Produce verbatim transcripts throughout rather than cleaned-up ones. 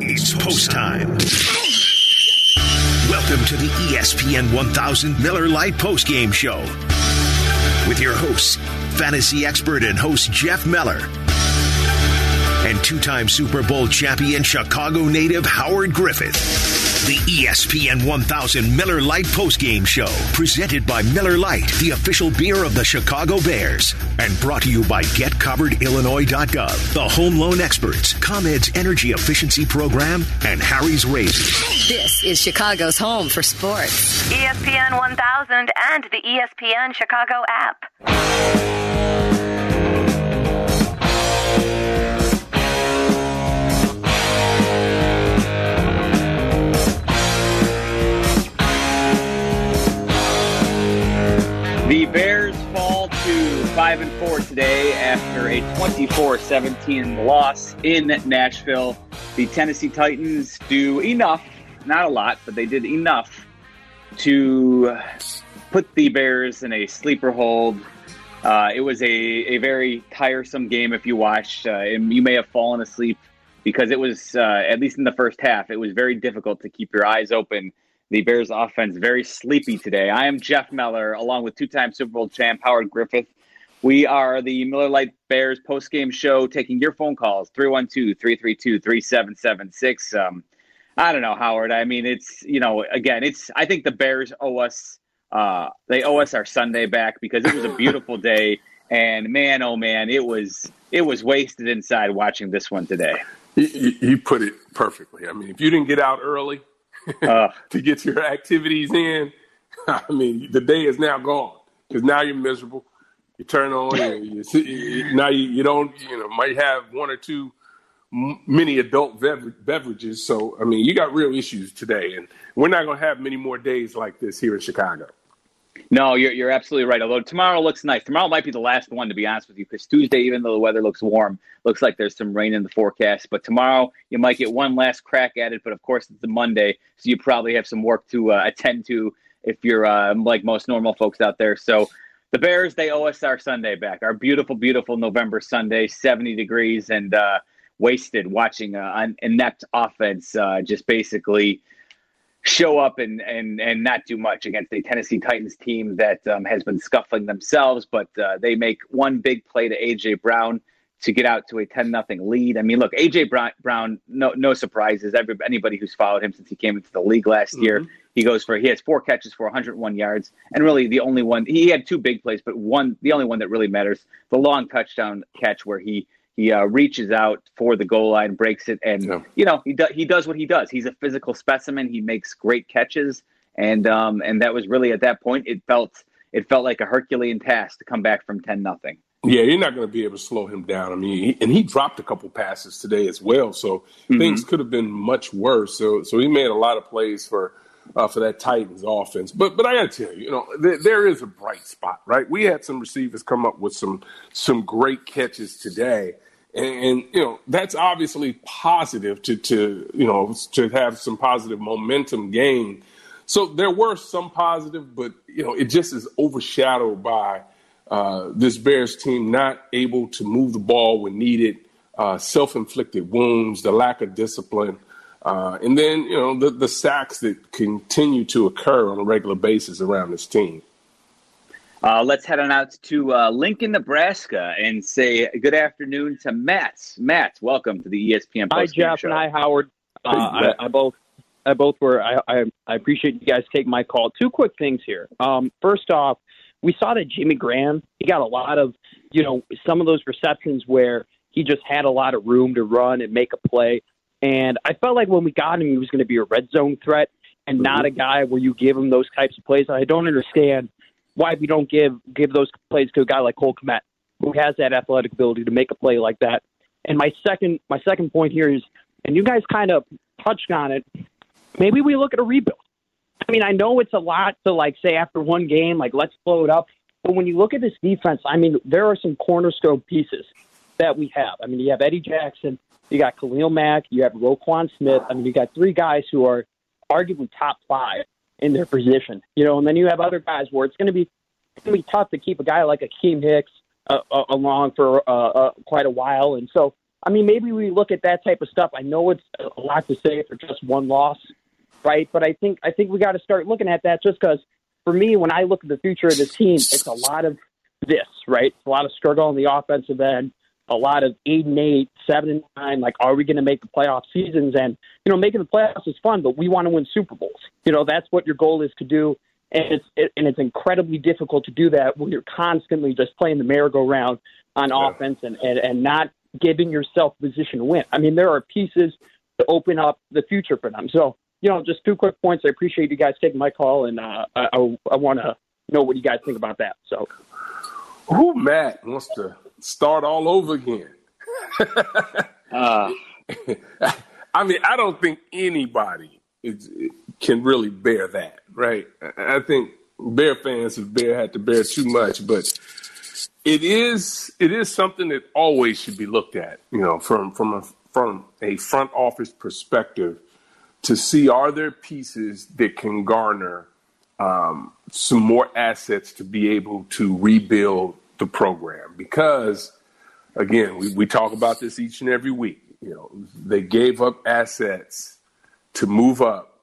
It's post time. Welcome to the E S P N one thousand Miller Lite Post Game Show with your hosts, fantasy expert and host Jeff Miller and two-time Super Bowl champion Chicago native Howard Griffith. The E S P N one thousand Miller Lite Post Game Show, presented by Miller Lite, the official beer of the Chicago Bears, and brought to you by Get Covered Illinois dot gov, the home loan experts, ComEd's energy efficiency program, and Harry's razors. This is Chicago's home for sports. E S P N one thousand and the E S P N Chicago app. The Bears fall to five and four today after a twenty-four seventeen loss in Nashville. The Tennessee Titans do enough, not a lot, but they did enough to put the Bears in a sleeper hold. Uh, it was a, a very tiresome game if you watched, uh, and you may have fallen asleep because it was, uh, at least in the first half, it was very difficult to keep your eyes open. The Bears offense very sleepy today. I am Jeff Meller, along with two-time Super Bowl champ Howard Griffith. We are the Miller Lite Bears post-game show, taking your phone calls, three one two, three three two, three seven seven six. Um, I don't know, Howard. I mean, it's, you know, again, it's. I think the Bears owe us, uh, they owe us our Sunday back because it was a beautiful day. And man, oh man, it was it was wasted inside watching this one today. You, you, you put it perfectly. I mean, if you didn't get out early, Uh, to get your activities in, I mean, the day is now gone because now you're miserable. You turn on, and you see, now you, you don't, you know, might have one or two m- many adult bever- beverages. So, I mean, you got real issues today, and we're not going to have many more days like this here in Chicago. No, you're you're absolutely right. Although tomorrow looks nice. Tomorrow might be the last one, to be honest with you, because Tuesday, even though the weather looks warm, looks like there's some rain in the forecast. But tomorrow you might get one last crack at it. But, of course, it's a Monday, so you probably have some work to uh, attend to if you're uh, like most normal folks out there. So the Bears, they owe us our Sunday back, our beautiful, beautiful November Sunday, seventy degrees, and uh, wasted watching uh, an inept offense uh, just basically – show up and, and, and not do much against a Tennessee Titans team that um, has been scuffling themselves, but uh, they make one big play to A J. Brown to get out to a ten nothing lead. I mean, look, A J. Brown, Brown no no surprises. Every, anybody who's followed him since he came into the league last mm-hmm. year, he goes for, he has four catches for one hundred one yards, and really the only one, he had two big plays, but one, the only one that really matters, the long touchdown catch where he He uh, reaches out for the goal line, breaks it, and, yeah. you know, he do- he does what he does. He's a physical specimen. He makes great catches, and um, and that was really, at that point, it felt it felt like a Herculean task to come back from ten nothing. Yeah, you're not going to be able to slow him down. I mean, he, and he dropped a couple passes today as well, so mm-hmm. things could have been much worse. So so he made a lot of plays for uh, for that Titans offense. But but I got to tell you, you know, th- there is a bright spot, right? We had some receivers come up with some some great catches today. And, and, you know, that's obviously positive to, to, you know, to have some positive momentum gain. So there were some positive, but, you know, it just is overshadowed by uh, this Bears team not able to move the ball when needed, uh, self-inflicted wounds, the lack of discipline, uh, and then, you know, the, the sacks that continue to occur on a regular basis around this team. Uh, let's head on out to uh, Lincoln, Nebraska, and say good afternoon to Matt. Matt, welcome to the E S P N Post Game Show. Hi, Jeff, and hi, Howard. Uh, I, I both, I both were. I, I, I appreciate you guys taking my call. Two quick things here. Um, first off, we saw that Jimmy Graham, he got a lot of, you know, some of those receptions where he just had a lot of room to run and make a play. And I felt like when we got him, he was going to be a red zone threat and not a guy where you give him those types of plays. I don't understand why we don't give give those plays to a guy like Cole Kmet, who has that athletic ability to make a play like that. And my second my second point here is, and you guys kind of touched on it, maybe we look at a rebuild. I mean, I know it's a lot to, like, say after one game, like, let's blow it up. But when you look at this defense, I mean, there are some cornerstone pieces that we have. I mean, you have Eddie Jackson, you got Khalil Mack, you have Roquan Smith. I mean, you got three guys who are arguably top five in their position, you know, and then you have other guys where it's going to be it's going to be tough to keep a guy like Akeem Hicks uh, uh, along for uh, uh, quite a while. And so I mean, maybe we look at that type of stuff. I know it's a lot to say for just one loss, right? But I think I think we got to start looking at that just because, for me, when I look at the future of the team, it's a lot of this, right? It's a lot of struggle on the offensive end, a lot of eight and eight, seven and nine. Like, are we going to make the playoff seasons? And, you know, making the playoffs is fun, but we want to win Super Bowls. You know, that's what your goal is to do. And it's it, and it's incredibly difficult to do that when you're constantly just playing the merry-go-round on yeah. offense and, and, and not giving yourself position to win. I mean, there are pieces to open up the future for them. So, you know, just two quick points. I appreciate you guys taking my call, and uh, I, I, I want to know what you guys think about that. So, who Matt wants to start all over again? uh, I mean, I don't think anybody is, can really bear that, right? I think Bear fans have bear had to bear too much, but it is it is something that always should be looked at, you know, from from a from a front office perspective, to see are there pieces that can garner um, some more assets to be able to rebuild the program. Because, again, we, we talk about this each and every week. You know, they gave up assets to move up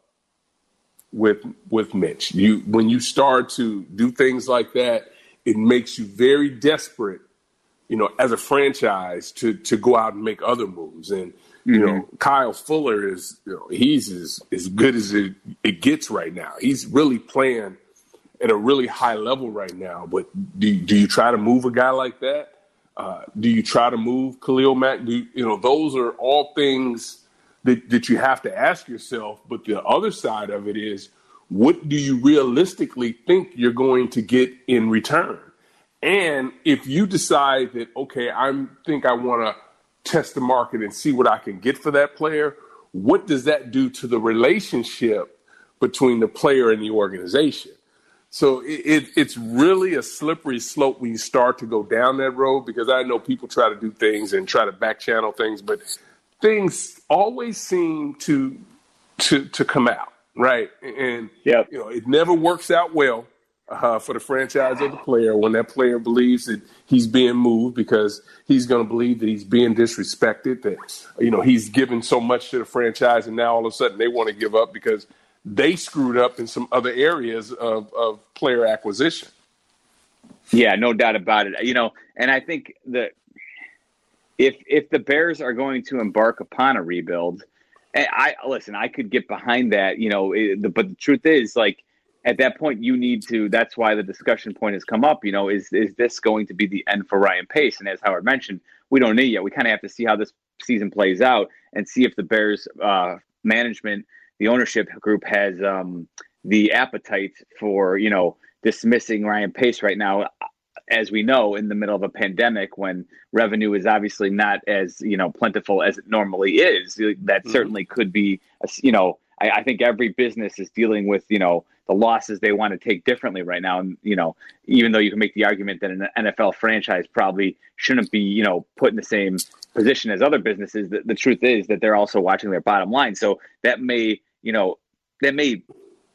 with with Mitch. You when you start to do things like that, it makes you very desperate, you know, as a franchise to to go out and make other moves. And, you know, mm-hmm. Kyle Fuller is, you know, he's as, as good as it, it gets right now. He's really playing at a really high level right now. But do, do you try to move a guy like that? Uh, do you try to move Khalil Mack? Do you, you know, those are all things that, that you have to ask yourself. But the other side of it is, what do you realistically think you're going to get in return? And if you decide that, okay, I think I want to test the market and see what I can get for that player, what does that do to the relationship between the player and the organization? So it, it, it's really a slippery slope when you start to go down that road, because I know people try to do things and try to back channel things, but things always seem to to to come out, right? And yep. you know, it never works out well uh, for the franchise or the player when that player believes that he's being moved, because he's going to believe that he's being disrespected, that, you know, he's given so much to the franchise and now all of a sudden they want to give up because they screwed up in some other areas of, of player acquisition. Yeah, no doubt about it. You know, and I think that if if the Bears are going to embark upon a rebuild, and I listen, I could get behind that, you know, it, the, but the truth is, like, at that point, you need to, that's why the discussion point has come up, you know, is is this going to be the end for Ryan Pace? And as Howard mentioned, we don't know yet. We kind of have to see how this season plays out and see if the Bears uh, management, the ownership group, has um, the appetite for, you know, dismissing Ryan Pace right now, as we know, in the middle of a pandemic when revenue is obviously not as, you know, plentiful as it normally is. That mm-hmm. certainly could be, a, you know, I, I think every business is dealing with, you know, the losses they want to take differently right now. And, you know, even though you can make the argument that an N F L franchise probably shouldn't be, you know, put in the same position as other businesses, the, the truth is that they're also watching their bottom line. So that may, you know, that may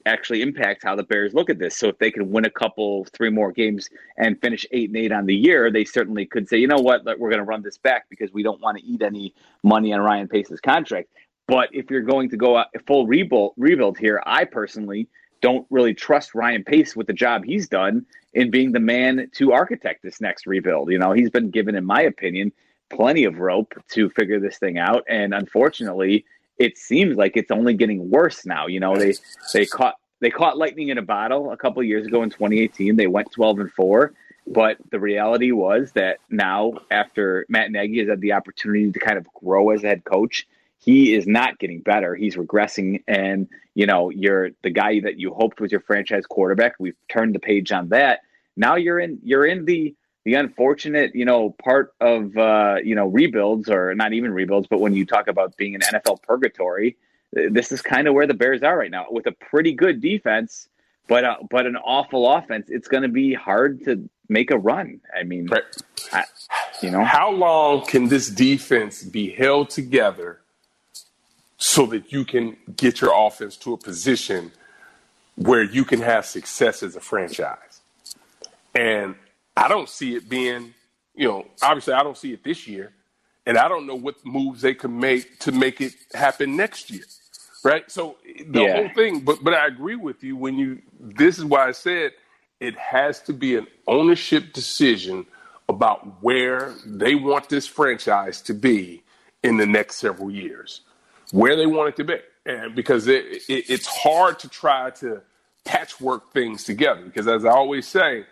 actually impact how the Bears look at this. So if they can win a couple, three more games and finish eight and eight on the year, they certainly could say, you know what, we're going to run this back because we don't want to eat any money on Ryan Pace's contract. But if you're going to go out full rebuild, rebuild here, I personally don't really trust Ryan Pace with the job he's done in being the man to architect this next rebuild. You know, he's been given, in my opinion, plenty of rope to figure this thing out. And unfortunately, it seems like it's only getting worse now. You know, they they caught they caught lightning in a bottle a couple of years ago in twenty eighteen. They went twelve and four. But the reality was that now, after Matt Nagy has had the opportunity to kind of grow as a head coach, he is not getting better. He's regressing. And, you know, you're the guy that you hoped was your franchise quarterback. We've turned the page on that. Now you're in you're in the the unfortunate, you know, part of, uh, you know, rebuilds, or not even rebuilds, but when you talk about being in N F L purgatory, this is kind of where the Bears are right now, with a pretty good defense, but uh, but an awful offense. It's going to be hard to make a run. I mean, right. I, you know, how long can this defense be held together so that you can get your offense to a position where you can have success as a franchise? And I don't see it being, you know, obviously I don't see it this year. And I don't know what moves they can make to make it happen next year, right? So the yeah. whole thing, but but I agree with you when you, this is why I said it has to be an ownership decision about where they want this franchise to be in the next several years, where they want it to be. And because it, it, it's hard to try to patchwork things together, because as I always say,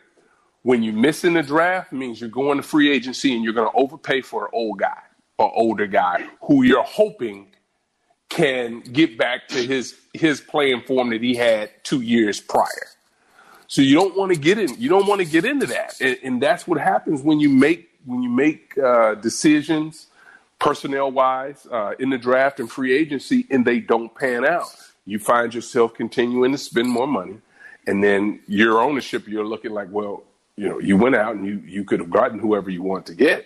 when you miss in the draft, it means you're going to free agency and you're going to overpay for an old guy or older guy who you're hoping can get back to his his playing form that he had two years prior. So you don't want to get in. You don't want to get into that, and, and that's what happens when you make when you make uh, decisions personnel wise uh, in the draft and free agency, and they don't pan out. You find yourself continuing to spend more money, and then your ownership, you're looking like, well, you know, you went out and you, you could have gotten whoever you want to get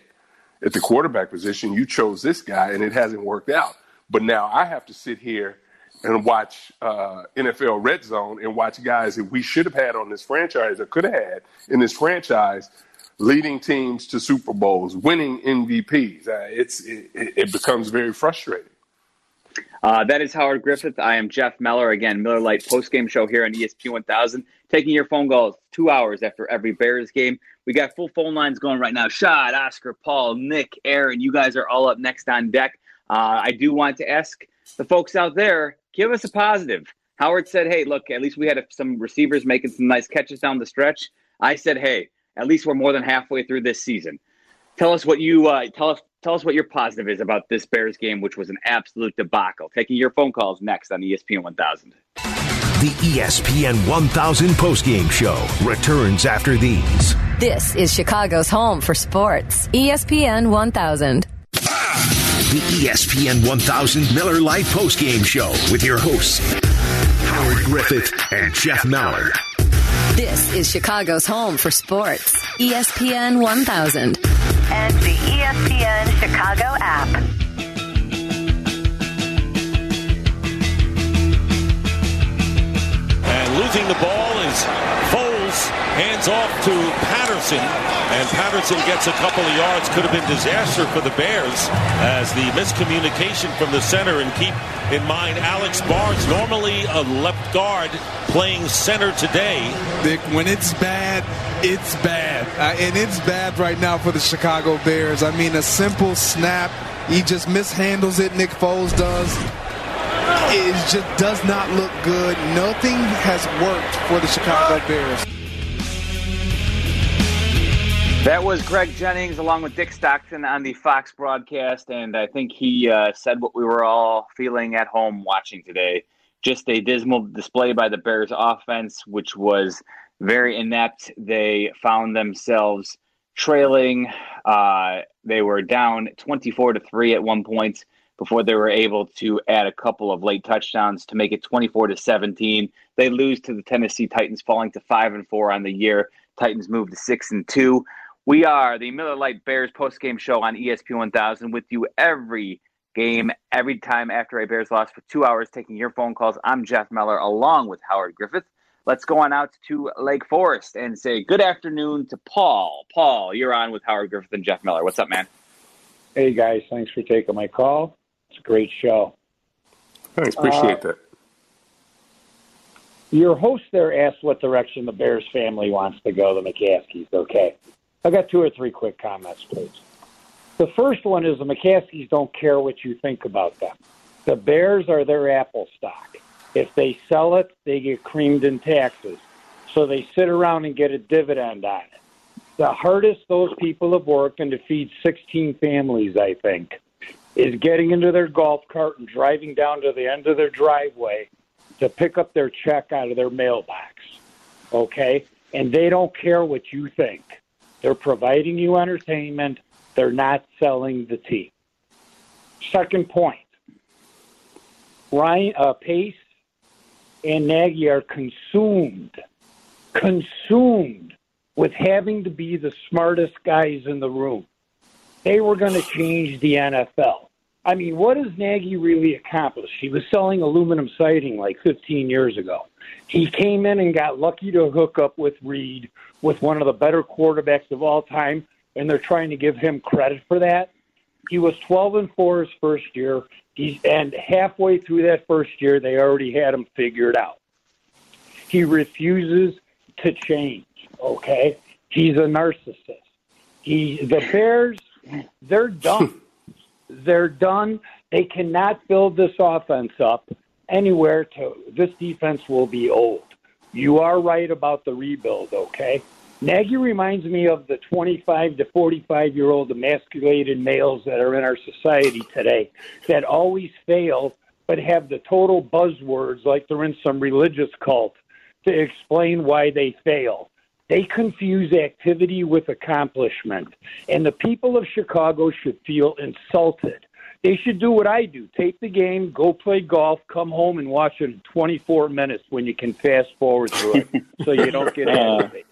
at the quarterback position. You chose this guy and it hasn't worked out. But now I have to sit here and watch uh, N F L Red Zone and watch guys that we should have had on this franchise or could have had in this franchise, leading teams to Super Bowls, winning M V Ps. Uh, it's it, it becomes very frustrating. Uh, that is Howard Griffith. I am Jeff Mellor. Again, Miller Lite postgame show here on E S P N one thousand. Taking your phone calls two hours after every Bears game. We got full phone lines going right now. Shad, Oscar, Paul, Nick, Aaron, you guys are all up next on deck. Uh, I do want to ask the folks out there, give us a positive. Howard said, hey, look, at least we had a, some receivers making some nice catches down the stretch. I said, hey, at least we're more than halfway through this season. Tell us what you uh, tell us. Tell us what your positive is about this Bears game, which was an absolute debacle. Taking your phone calls next on E S P N one thousand. The E S P N one thousand postgame show returns after these. This is Chicago's home for sports. E S P N one thousand. Ah, the E S P N one thousand Miller Lite postgame show with your hosts, Howard Griffith and Jeff Mallard. This is Chicago's home for sports. E S P N one thousand. And the E S P N Chicago app. And losing the ball is Foles, hands off to Patterson, and Patterson gets a couple of yards. Could have been disaster for the Bears as the miscommunication from the center. And keep in mind, Alex Bars, normally a left guard, playing center today. Dick, when it's bad, it's bad. Uh, and it's bad right now for the Chicago Bears. I mean, a simple snap. He just mishandles it. Nick Foles does. It just does not look good. Nothing has worked for the Chicago Bears. That was Greg Jennings along with Dick Stockton on the Fox broadcast. And I think he uh, said what we were all feeling at home watching today. Just a dismal display by the Bears offense, which was very inept. They found themselves trailing. Uh, they were down twenty-four to three at one point before they were able to add a couple of late touchdowns to make it twenty-four to seventeen. They lose to the Tennessee Titans, falling to five and four on the year. Titans move to six and two. We are the Miller Lite Bears postgame show on E S P N one thousand with you every game, every time after a Bears loss for two hours, taking your phone calls. I'm Jeff Mellor along with Howard Griffith. Let's go on out to Lake Forest and say good afternoon to Paul. Paul, you're on with Howard Griffith and Jeff Mellor. What's up, man? Hey, guys. Thanks for taking my call. It's a great show. Thanks. Appreciate uh, that. Your host there asked what direction the Bears family wants to go, the McCaskeys. Okay. I've got two or three quick comments, please. The first one is the McCaskeys don't care what you think about them. The Bears are their Apple stock. If they sell it, they get creamed in taxes. So they sit around and get a dividend on it. The hardest those people have worked, and to feed sixteen families, I think, is getting into their golf cart and driving down to the end of their driveway to pick up their check out of their mailbox. Okay? And they don't care what you think. They're providing you entertainment. They're not selling the team. Second point, Ryan uh, Pace and Nagy are consumed, consumed with having to be the smartest guys in the room. They were going to change the N F L. I mean, what has Nagy really accomplished? He was selling aluminum siding like fifteen years ago. He came in and got lucky to hook up with Reed, with one of the better quarterbacks of all time, and they're trying to give him credit for that. he was twelve and four his first year. He's, and halfway through that first year, they already had him figured out. He refuses to change, okay? He's a narcissist. He, the Bears, they're done. They're done. They cannot build this offense up anywhere. To this defense will be old. You are right about the rebuild, okay? Nagy reminds me of the twenty-five to forty-five-year-old emasculated males that are in our society today that always fail but have the total buzzwords like they're in some religious cult to explain why they fail. They confuse activity with accomplishment, and the people of Chicago should feel insulted. They should do what I do. Take the game, go play golf, come home and watch it in twenty-four minutes when you can fast forward through it so you don't get aggravated.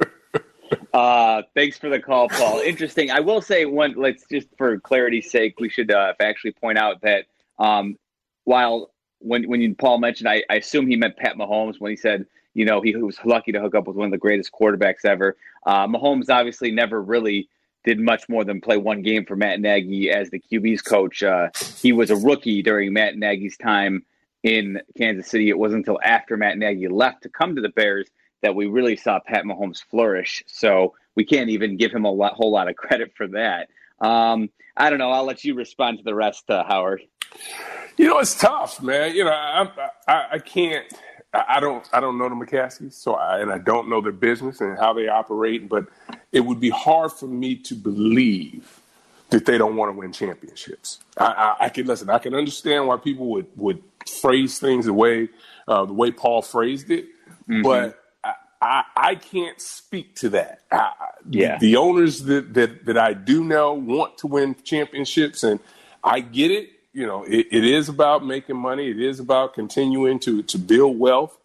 Uh, thanks for the call, Paul. Interesting. I will say one, let's just for clarity's sake, we should uh, actually point out that um, while when when you, Paul mentioned, I, I assume he meant Pat Mahomes when he said, you know, he was lucky to hook up with one of the greatest quarterbacks ever. Uh, Mahomes obviously never really did much more than play one game for Matt Nagy as the Q B's coach. Uh, he was a rookie during Matt Nagy's time in Kansas City. It wasn't until after Matt Nagy left to come to the Bears that we really saw Pat Mahomes flourish. So we can't even give him a lot, whole lot of credit for that. Um, I don't know. I'll let you respond to the rest, uh, Howard. You know, it's tough, man. You know, I, I, I can't, I don't, I don't know the McCaskeys, so I, and I don't know their business and how they operate, but it would be hard for me to believe that they don't want to win championships. I, I, I can listen. I can understand why people would, would phrase things the way, uh, the way Paul phrased it, mm-hmm. but I, I can't speak to that. I, yeah. The, the owners that, that, that I do know want to win championships, and I get it. You know, it, it is about making money. It is about continuing to, to build wealth.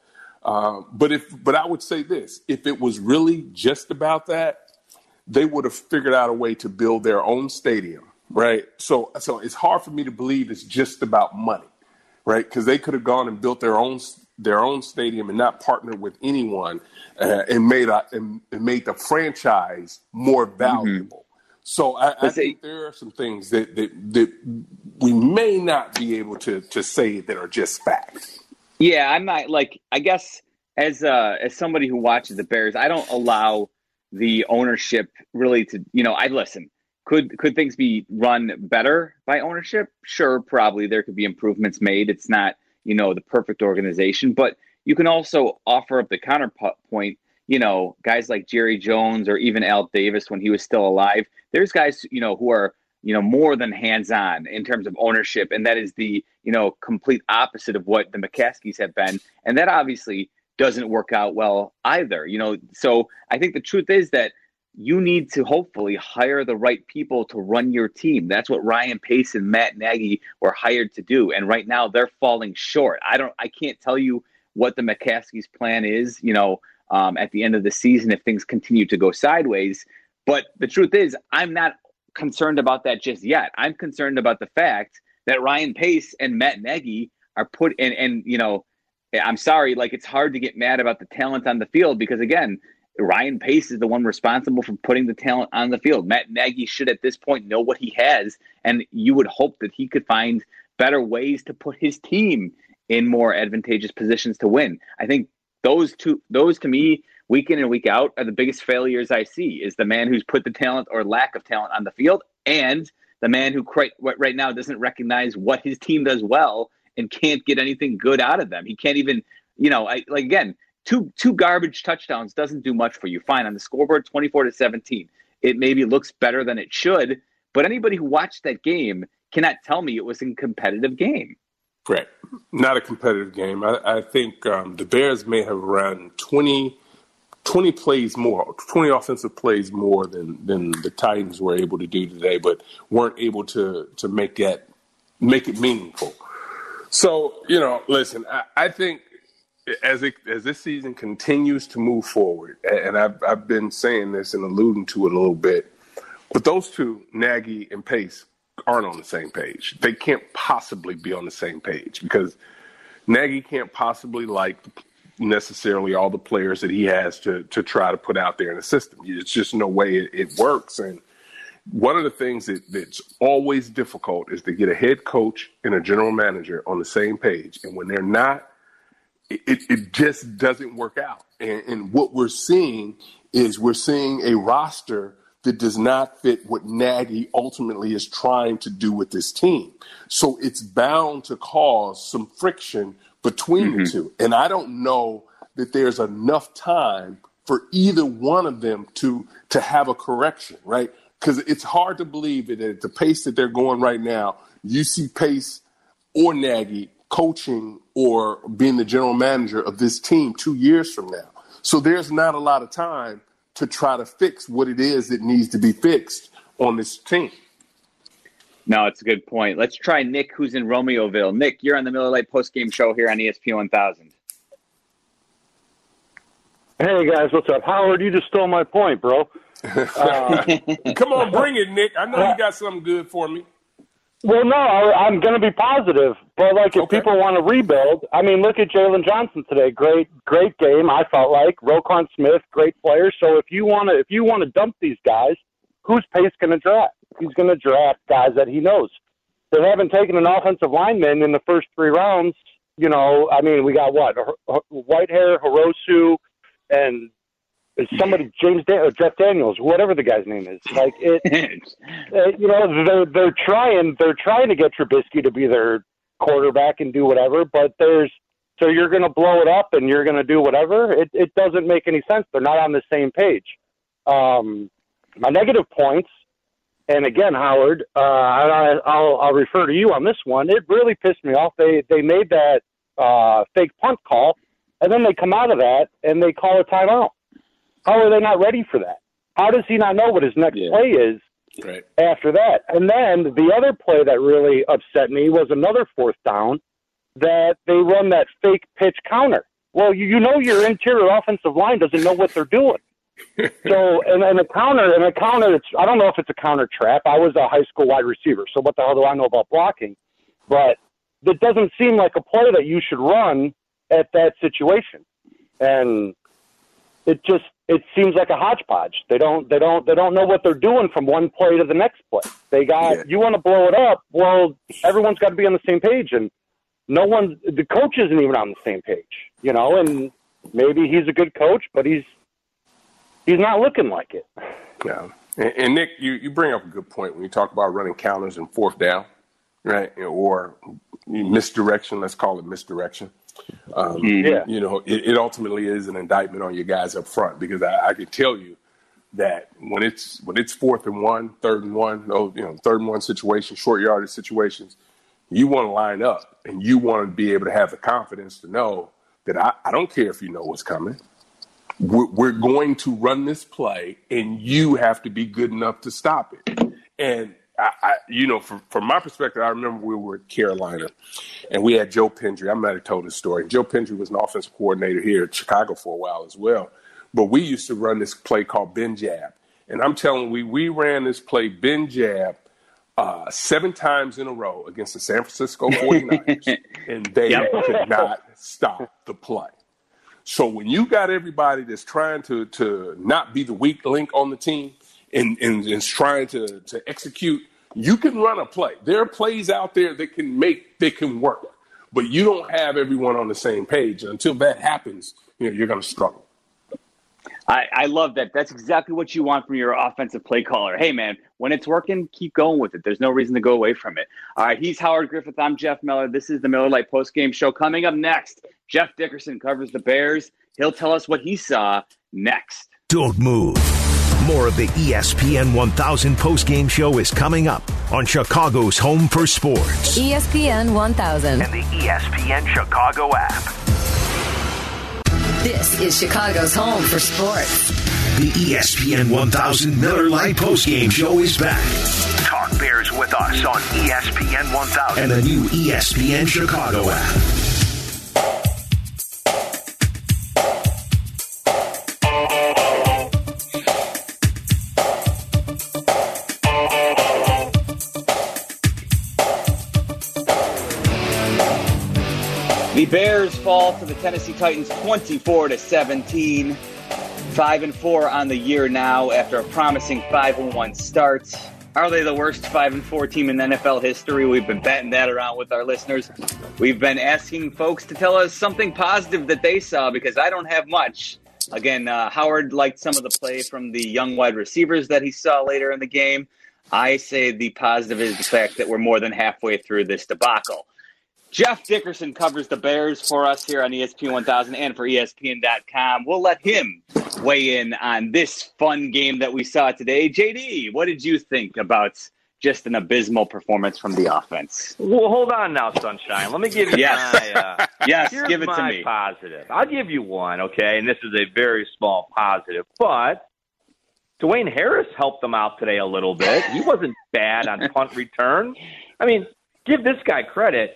Uh, but if but I would say this, if it was really just about that, they would have figured out a way to build their own stadium, right? So so it's hard for me to believe it's just about money, right? Because they could have gone and built their own their own stadium and not partnered with anyone uh, and made a, and, and made the franchise more valuable. Mm-hmm. So I, I think there are some things that, that that we may not be able to to say that are just facts. Yeah, I'm not like I guess as uh, as somebody who watches the Bears, I don't allow the ownership really to you know. I listen. Could could things be run better by ownership? Sure, probably there could be improvements made. It's not you know the perfect organization, but you can also offer up the counterpoint. You know, guys like Jerry Jones or even Al Davis when he was still alive. There's guys, you know, who are, you know, more than hands-on in terms of ownership. And that is the, you know, complete opposite of what the McCaskeys have been. And that obviously doesn't work out well either. You know, so I think the truth is that you need to hopefully hire the right people to run your team. That's what Ryan Pace and Matt Nagy were hired to do. And right now they're falling short. I don't, I can't tell you what the McCaskeys' plan is, you know, Um, at the end of the season if things continue to go sideways. But the truth is, I'm not concerned about that just yet. I'm concerned about the fact that Ryan Pace and Matt Nagy are put in, and, you know, I'm sorry, like it's hard to get mad about the talent on the field because, again, Ryan Pace is the one responsible for putting the talent on the field. Matt Nagy should at this point know what he has, and you would hope that he could find better ways to put his team in more advantageous positions to win. I think Those two, those to me, week in and week out, are the biggest failures I see. Is the man who's put the talent or lack of talent on the field, and the man who quite, right now doesn't recognize what his team does well and can't get anything good out of them. He can't even, you know, I, like again, two two garbage touchdowns doesn't do much for you. Fine on the scoreboard, twenty-four to seventeen, it maybe looks better than it should, but anybody who watched that game cannot tell me it was a competitive game. Correct. Not a competitive game. I, I think um, the Bears may have run twenty, twenty plays more, twenty offensive plays more than, than the Titans were able to do today, but weren't able to to make that make it meaningful. So, you know, listen, I, I think as it, as this season continues to move forward, and I've, I've been saying this and alluding to it a little bit, but those two, Nagy and Pace, aren't on the same page. They can't possibly be on the same page because Nagy can't possibly like necessarily all the players that he has to to try to put out there in the system. It's just no way it, it works. And one of the things that, that's always difficult is to get a head coach and a general manager on the same page. And when they're not, it, it just doesn't work out. And, and what we're seeing is we're seeing a roster that does not fit what Nagy ultimately is trying to do with this team. So it's bound to cause some friction between mm-hmm. the two. And I don't know that there's enough time for either one of them to to have a correction, right? Because it's hard to believe that at the pace that they're going right now, you see Pace or Nagy coaching or being the general manager of this team two years from now. So there's not a lot of time to try to fix what it is that needs to be fixed on this team. No, it's a good point. Let's try Nick, who's in Romeoville. Nick, you're on the Miller Lite postgame show here on E S P N one thousand. Hey, guys, what's up? Howard, you just stole my point, bro. Uh, Come on, bring it, Nick. I know uh, you got something good for me. Well, no, I, I'm going to be positive. But, like, if okay. people want to rebuild, I mean, look at Jalen Johnson today. Great, great game, I felt like. Roquan Smith, great player. So if you want to if you want to dump these guys, who's Pace going to draft? He's going to draft guys that he knows. They haven't taken an offensive lineman in the first three rounds. You know, I mean, we got what? Whitehair, Hirosu, and somebody, James Dan- or Jeff Daniels, whatever the guy's name is. Like it, it, you know, they're they're trying they're trying to get Trubisky to be their quarterback and do whatever, but there's so you're going to blow it up and you're going to do whatever. It it doesn't make any sense. They're not on the same page. Um, my negative points, and again, Howard, uh, I, I'll I'll refer to you on this one. It really pissed me off. They they made that uh, fake punt call. And then they come out of that, and they call a timeout. How are they not ready for that? How does he not know what his next yeah. play is right. after that? And then the other play that really upset me was another fourth down that they run that fake pitch counter. Well, you, you know your interior offensive line doesn't know what they're doing. So, and, and a counter, and a counter, it's, I don't know if it's a counter trap. I was a high school wide receiver, so what the hell do I know about blocking? But it doesn't seem like a play that you should run at that situation. And it just, it seems like a hodgepodge. They don't, they don't, they don't know what they're doing from one play to the next play. They got, yeah. you want to blow it up. Well, everyone's got to be on the same page, and no one, the coach isn't even on the same page, you know, and maybe he's a good coach, but he's, he's not looking like it. Yeah. And, and Nick, you, you bring up a good point when you talk about running counters and fourth down, right? Or misdirection. Let's call it misdirection. Um, yeah. You know, it, it ultimately is an indictment on you guys up front, because I, I could tell you that when it's when it's fourth and one, third and one, oh, you know, third and one situations, short yardage situations, you want to line up and you want to be able to have the confidence to know that I, I don't care if you know what's coming. We're, we're going to run this play, and you have to be good enough to stop it. And I, I, you know, from, from my perspective, I remember we were at Carolina, and we had Joe Pendry. I might have told this story. Joe Pendry was an offensive coordinator here at Chicago for a while as well. But we used to run this play called Bin Jab. And I'm telling you, we, we ran this play Bin Jab uh, seven times in a row against the San Francisco forty-niners, and they yep. could not stop the play. So when you got everybody that's trying to, to not be the weak link on the team, and, and, and trying to, to execute, you can run a play. There are plays out there that can make, that can work, but you don't have everyone on the same page. And until that happens, you know, you're going to struggle. I, I love that. That's exactly what you want from your offensive play caller. Hey, man, when it's working, keep going with it. There's no reason to go away from it. All right, he's Howard Griffith. I'm Jeff Miller. This is the Miller Lite postgame show. Coming up next, Jeff Dickerson covers the Bears. He'll tell us what he saw next. Don't move. More of the E S P N one thousand postgame show is coming up on Chicago's home for sports. E S P N one thousand. And the E S P N Chicago app. This is Chicago's home for sports. The E S P N one thousand Miller Lite postgame show is back. Talk Bears with us on E S P N one thousand. And the new E S P N Chicago app. The Bears fall to the Tennessee Titans twenty-four to seventeen. Five and four on the year now after a promising five and one start. Are they the worst five and four team in N F L history? We've been batting that around with our listeners. We've been asking folks to tell us something positive that they saw, because I don't have much. Again, uh, Howard liked some of the play from the young wide receivers that he saw later in the game. I say the positive is the fact that we're more than halfway through this debacle. Jeff Dickerson covers the Bears for us here on E S P N one thousand and for E S P N dot com. We'll let him weigh in on this fun game that we saw today. J D, what did you think about just an abysmal performance from the offense? Well, hold on now, Sunshine. Let me give you yes. my uh, yes, give it to me. Positive. I'll give you one, okay? And this is a very small positive, but Dwayne Harris helped them out today a little bit. He wasn't bad on punt return. I mean, give this guy credit.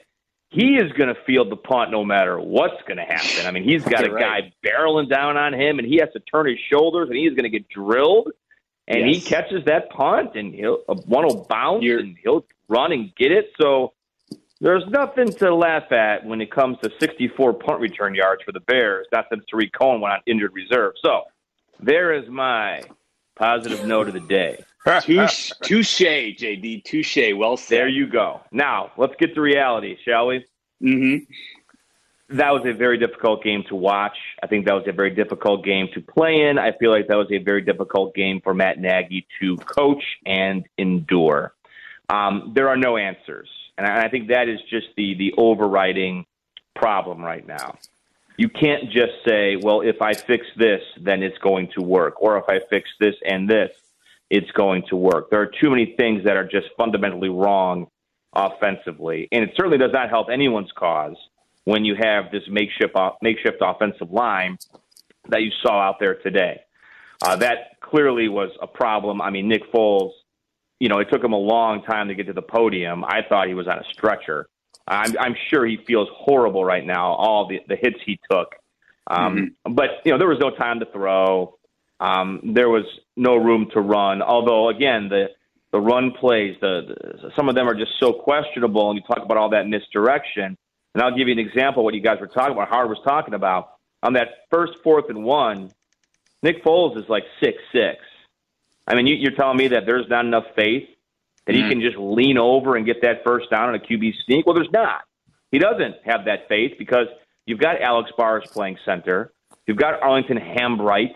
He is going to field the punt no matter what's going to happen. I mean, he's got You're a right. guy barreling down on him, and he has to turn his shoulders, and he's going to get drilled. And yes. he catches that punt, and he'll uh, one will bounce, You're... and he'll run and get it. So there's nothing to laugh at when it comes to sixty-four punt return yards for the Bears. Not since Tariq Cohen went on injured reserve. So there is my positive note of the day. Touche, J D. Touche. Well said. There you go. Now, let's get to reality, shall we? Mm-hmm. That was a very difficult game to watch. I think that was a very difficult game to play in. I feel like that was a very difficult game for Matt Nagy to coach and endure. Um, there are no answers. And I think that is just the the overriding problem right now. You can't just say, well, if I fix this, then it's going to work. Or if I fix this and this, it's going to work. There are too many things that are just fundamentally wrong offensively. And it certainly does not help anyone's cause when you have this makeshift makeshift offensive line that you saw out there today. Uh, that clearly was a problem. I mean, Nick Foles, you know, it took him a long time to get to the podium. I thought he was on a stretcher. I'm, I'm sure he feels horrible right now, all the, the hits he took. Um, mm-hmm. But, you know, there was no time to throw. Um, there was no room to run. Although, again, the, the run plays, the, the some of them are just so questionable, and you talk about all that misdirection. And I'll give you an example of what you guys were talking about, Howard was talking about. On that first fourth and one, Nick Foles is like six six. I mean, you, you're telling me that there's not enough faith that he can just lean over and get that first down on a Q B sneak? Well, there's not. He doesn't have that faith because you've got Alex Bars playing center. You've got Arlington Hambright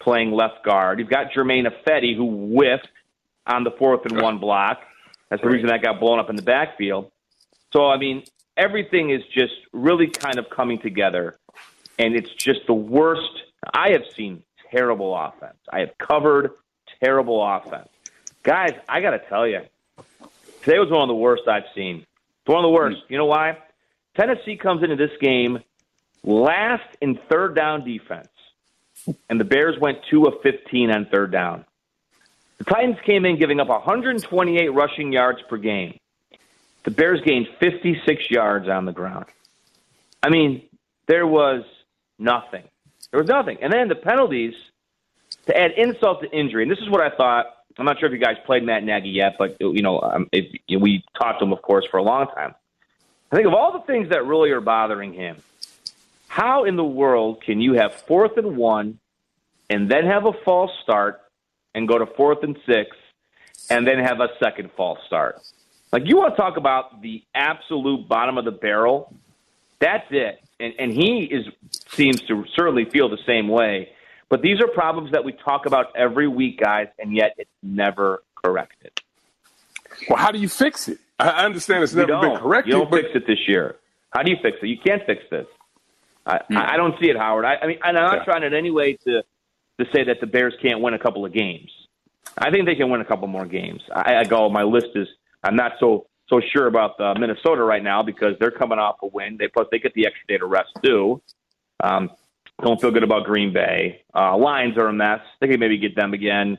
playing left guard. You've got Jermaine Effetti, who whiffed on the fourth and one block. That's the reason that got blown up in the backfield. So, I mean, everything is just really kind of coming together, and it's just the worst. I have seen terrible offense. I have covered terrible offense. Guys, I got to tell you, today was one of the worst I've seen. It's one of the worst. You know why? Tennessee comes into this game last in third down defense, and the Bears went two of fifteen on third down. The Titans came in giving up one hundred twenty-eight rushing yards per game. The Bears gained fifty-six yards on the ground. I mean, there was nothing. There was nothing. And then the penalties, to add insult to injury, and this is what I thought. I'm not sure if you guys played Matt Nagy yet, but, you know, um, it, we talked to him, of course, for a long time. I think of all the things that really are bothering him, how in the world can you have fourth and one and then have a false start and go to fourth and six and then have a second false start? Like, you want to talk about the absolute bottom of the barrel? That's it. And, and he is seems to certainly feel the same way. But these are problems that we talk about every week, guys, and yet it's never corrected. Well, how do you fix it? I understand it's never been corrected. You don't but... fix it this year. How do you fix it? You can't fix this. I, mm. I don't see it, Howard. I, I mean, and I'm not yeah. trying in any way to to say that the Bears can't win a couple of games. I think they can win a couple more games. I, I go. My list is. I'm not so so sure about the Minnesota right now because they're coming off a win. They plus they get the extra day to rest too. Um, Don't feel good about Green Bay. Uh, Lions are a mess. They could maybe get them again.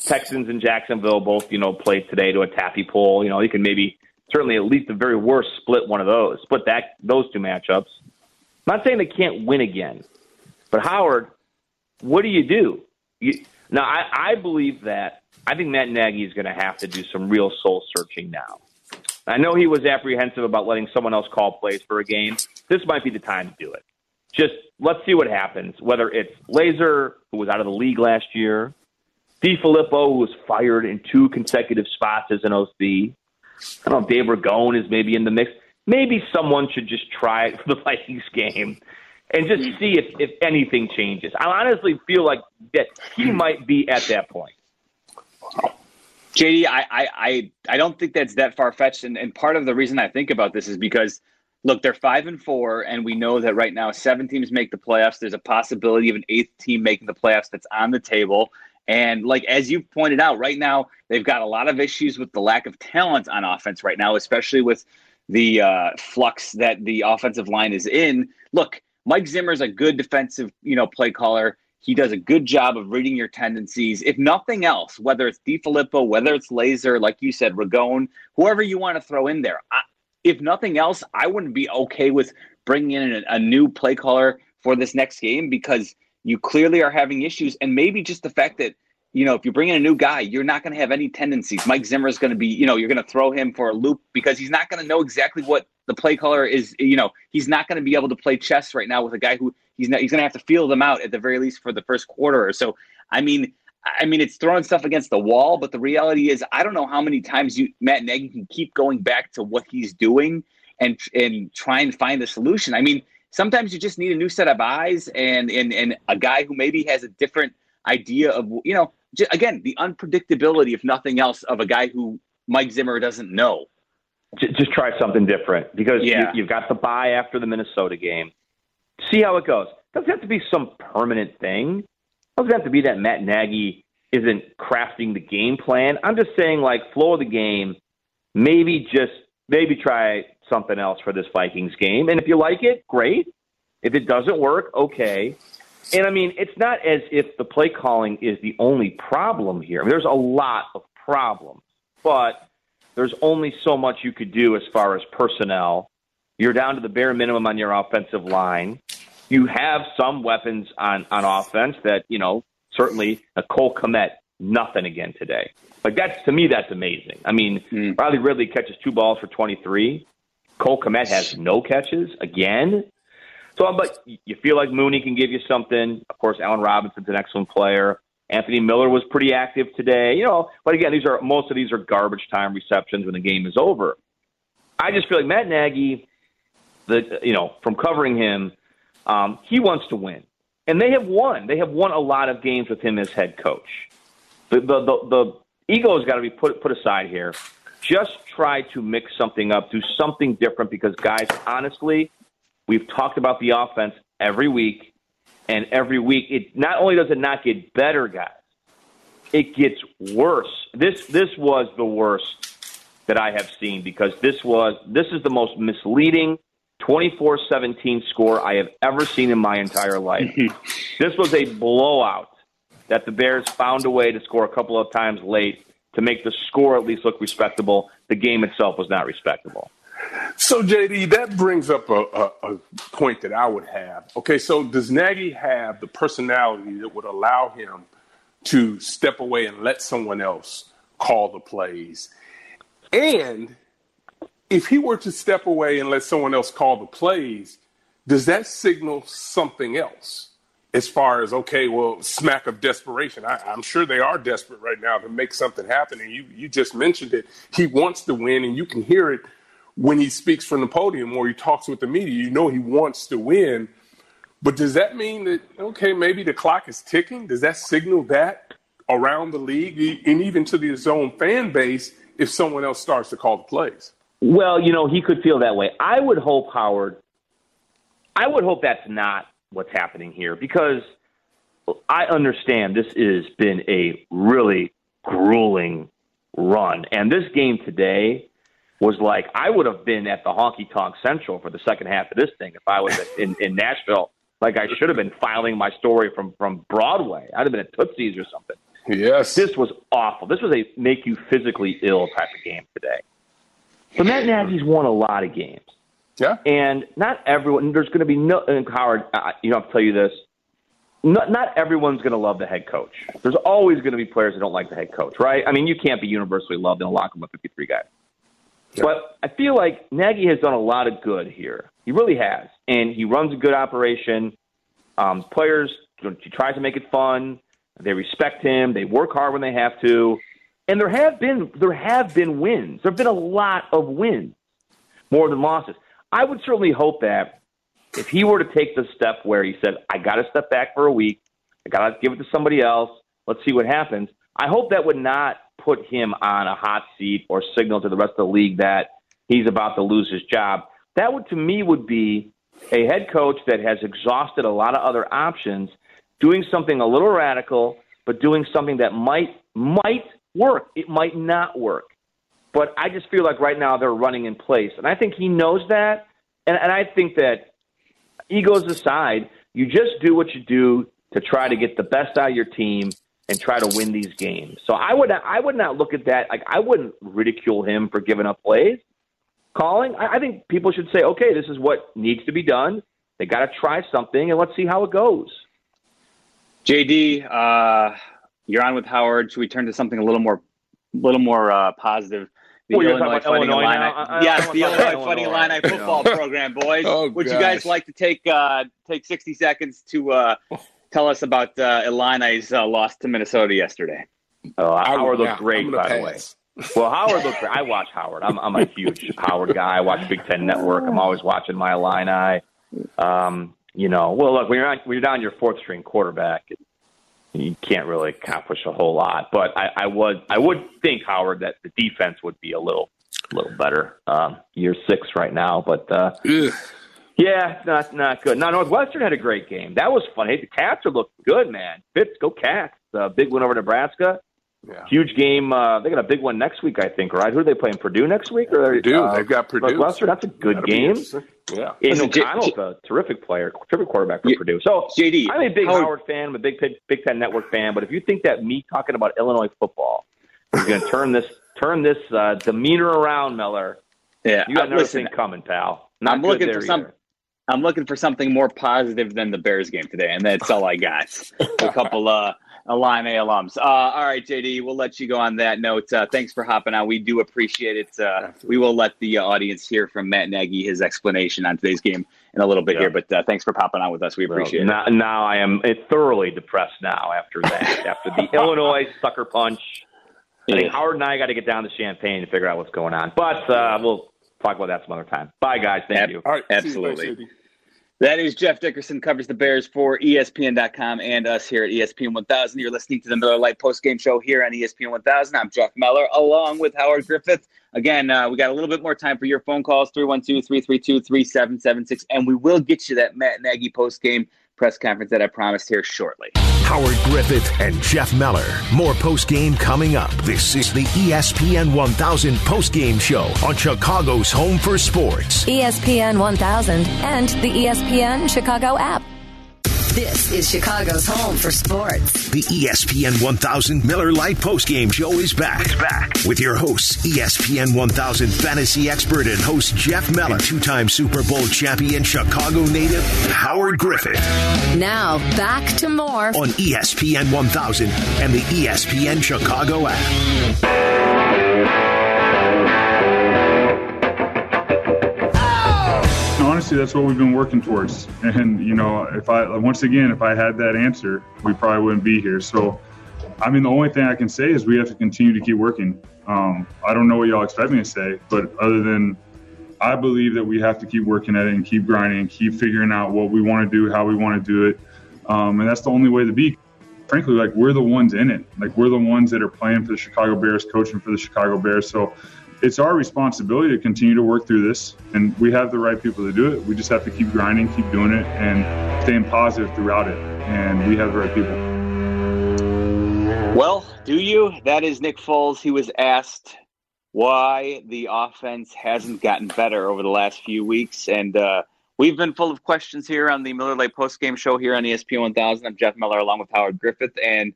Texans and Jacksonville both, you know, played today to a taffy pull. You know, you can maybe certainly at least the very worst split one of those, split that those two matchups. I'm not saying they can't win again, but Howard, what do you do? You, now, I, I believe that I think Matt Nagy is going to have to do some real soul searching now. I know he was apprehensive about letting someone else call plays for a game. This might be the time to do it. just let's see what happens, whether it's Laser, who was out of the league last year, DiFilippo, who was fired in two consecutive spots as an O C. I don't know if Dave Ragone is maybe in the mix. Maybe someone should just try it for the Vikings game and just see if, if anything changes. I honestly feel like that he might be at that point. J D, I I, I don't think that's that far-fetched, and, and part of the reason I think about this is because, look, they're five and four, and we know that right now seven teams make the playoffs. There's a possibility of an eighth team making the playoffs that's on the table. And like as you pointed out, right now they've got a lot of issues with the lack of talent on offense right now, especially with the uh, flux that the offensive line is in. Look, Mike Zimmer's a good defensive, you know, play caller. He does a good job of reading your tendencies. If nothing else, whether it's DiFilippo, whether it's Laser, like you said, Ragone, whoever you want to throw in there. I, if nothing else, I wouldn't be okay with bringing in a, a new play caller for this next game because you clearly are having issues. And maybe just the fact that, you know, if you bring in a new guy, you're not going to have any tendencies. Mike Zimmer is going to be, you know, you're going to throw him for a loop because he's not going to know exactly what the play caller is, you know, he's not going to be able to play chess right now with a guy who he's not, he's going to have to feel them out at the very least for the first quarter or so. I mean, I mean, it's throwing stuff against the wall, but the reality is, I don't know how many times you, Matt Nagy can keep going back to what he's doing and, and try and find a solution. I mean, sometimes you just need a new set of eyes and, and, and a guy who maybe has a different idea of, you know, just, again, the unpredictability, if nothing else, of a guy who Mike Zimmer doesn't know. Just try something different because yeah. you, you've got the bye after the Minnesota game. See how it goes. Doesn't have to be some permanent thing. Doesn't have to be that Matt Nagy isn't crafting the game plan. I'm just saying, like, flow of the game, maybe just maybe try something else for this Vikings game. And if you like it, great. If it doesn't work, okay. And, I mean, it's not as if the play calling is the only problem here. I mean, there's a lot of problems, but there's only so much you could do as far as personnel. You're down to the bare minimum on your offensive line. You have some weapons on, on offense that, you know, certainly a Cole Kmet, nothing again today. Like, that's to me, that's amazing. I mean, mm. Riley Ridley catches two balls for twenty-three. Cole Kmet has no catches again. So, but you feel like Mooney can give you something. Of course, Allen Robinson's an excellent player. Anthony Miller was pretty active today, you know. But again, these are most of these are garbage time receptions when the game is over. I just feel like Matt Nagy, the you know, from covering him, um, he wants to win, and they have won. They have won a lot of games with him as head coach. The the the, the ego has got to be put put aside here. Just try to mix something up, do something different, because guys, honestly, we've talked about the offense every week. And every week, it not only does it not get better, guys, it gets worse. This this was the worst that I have seen because this was this is the most misleading twenty-four seventeen score I have ever seen in my entire life. This was a blowout that the Bears found a way to score a couple of times late to make the score at least look respectable. The game itself was not respectable. So, J D, that brings up a, a, a point that I would have. Okay, so does Nagy have the personality that would allow him to step away and let someone else call the plays? And if he were to step away and let someone else call the plays, does that signal something else as far as, okay, well, smack of desperation? I, I'm sure they are desperate right now to make something happen, and you, you just mentioned it. He wants to win, and you can hear it. When he speaks from the podium or he talks with the media, you know he wants to win. But does that mean that, okay, maybe the clock is ticking? Does that signal that around the league and even to his own fan base if someone else starts to call the plays? Well, you know, he could feel that way. I would hope, Howard, I would hope that's not what's happening here because I understand this has been a really grueling run. And this game today was like, I would have been at the Honky Tonk Central for the second half of this thing if I was in, in Nashville. Like, I should have been filing my story from, from Broadway. I'd have been at Tootsie's or something. Yes. This was awful. This was a make-you-physically-ill type of game today. So Matt Nagy's won a lot of games. Yeah. And not everyone – there's going to be no – and Howard, I, you know, I'll tell you this. Not, not everyone's going to love the head coach. There's always going to be players that don't like the head coach, right? I mean, you can't be universally loved in a locker room of fifty-three guys. But I feel like Nagy has done a lot of good here. He really has. And he runs a good operation. Um, players, he tries to make it fun. They respect him. They work hard when they have to. And there have been there have been wins. There have been a lot of wins, more than losses. I would certainly hope that if he were to take the step where he said, I got to step back for a week, I got to give it to somebody else, let's see what happens, I hope that would not put him on a hot seat or signal to the rest of the league that he's about to lose his job. That would, to me, would be a head coach that has exhausted a lot of other options, doing something a little radical, but doing something that might might work. It might not work. But I just feel like right now they're running in place. And I think he knows that. And, and I think that egos aside, you just do what you do to try to get the best out of your team and try to win these games. So I would I would not look at that. Like, I wouldn't ridicule him for giving up plays. Calling, I, I think people should say, okay, this is what needs to be done. They got to try something, and let's see how it goes. J D, uh, you're on with Howard. Should we turn to something a little more little more uh, positive? The well, Illinois Fighting Illini. I, yes, I the Illinois Fighting Illini football program, boys. Oh, would gosh. you guys like to take uh, take sixty seconds to uh, tell us about uh, Illini's uh, loss to Minnesota yesterday? Oh, Howard looked yeah, great, by pass. the way. Well, Howard looked great. I watch Howard. I'm I'm a huge Howard guy. I watch Big Ten Network. I'm always watching my Illini. Um, you know, well, look, when you're, on, when you're down your fourth string quarterback, you can't really accomplish a whole lot. But I, I would I would think, Howard, that the defense would be a little little better. Um, year six right now, but uh, yeah, not not good. Now Northwestern had a great game. That was fun. Hey, the Cats are looking good, man. Fitz, go Cats! Uh, big win over Nebraska. Yeah. Huge game. Uh, they got a big one next week, I think, right? Who are they playing? Purdue next week? Or Purdue. Uh, They've got Purdue. Northwestern. That's a good That'll game. Yeah. And O'Connell's J- a terrific player, terrific quarterback for J- Purdue. So, J D, I'm a big Howard, Howard fan. I'm a big Big Ten Network fan. But if you think that me talking about Illinois football is going to turn this turn this uh, demeanor around, Miller, yeah, you got another listen, thing coming, pal. Not I'm looking for something. I'm looking for something more positive than the Bears game today, and that's all I got. A couple uh, Illini alums. Uh, all right, J D, we'll let you go on that note. Uh, thanks for hopping on. We do appreciate it. Uh, we will let the audience hear from Matt Nagy, his explanation on today's game in a little bit yeah. here, but uh, thanks for popping on with us. We appreciate well, it. Now, now I am thoroughly depressed now after that, after the Illinois sucker punch. Yeah. I think Howard and I got to get down to Champaign to figure out what's going on, but uh, we'll talk about that some other time. Bye, guys. Thank Ab- you. All right. Absolutely. You, that is Jeff Dickerson, covers the Bears for E S P N dot com and us here at E S P N one thousand. You're listening to the Miller Lite postgame show here on E S P N one thousand. I'm Jeff Miller, along with Howard Griffith. Again, uh, we got a little bit more time for your phone calls, three one two, three three two, three seven seven six, and we will get you that Matt Nagy postgame press conference that I promised here shortly. Howard Griffith and Jeff Miller. More postgame coming up. This is the E S P N one thousand postgame show on Chicago's home for sports. E S P N one thousand and the E S P N Chicago app. This is Chicago's home for sports. The E S P N one thousand Miller Lite postgame show is back. It's back. With your hosts, E S P N one thousand fantasy expert and host Jeff Miller, two-time Super Bowl champion, Chicago native Howard Griffith. Now, back to more on E S P N one thousand and the E S P N Chicago app. Oh! Honestly, that's what we've been working towards. And, you know, if I, once again, if I had that answer, we probably wouldn't be here. So, I mean, the only thing I can say is we have to continue to keep working. Um, I don't know what y'all expect me to say, but other than I believe that we have to keep working at it and keep grinding and keep figuring out what we want to do, how we want to do it. Um, and that's the only way to be. Frankly, like, we're the ones in it. Like, we're the ones that are playing for the Chicago Bears, coaching for the Chicago Bears. So it's our responsibility to continue to work through this. And we have the right people to do it. We just have to keep grinding, keep doing it, and staying positive throughout it. And we have the right people. Well, do you? That is Nick Foles. He was asked why the offense hasn't gotten better over the last few weeks. And uh, we've been full of questions here on the Miller Lite postgame show here on E S P N one thousand. I'm Jeff Miller along with Howard Griffith. And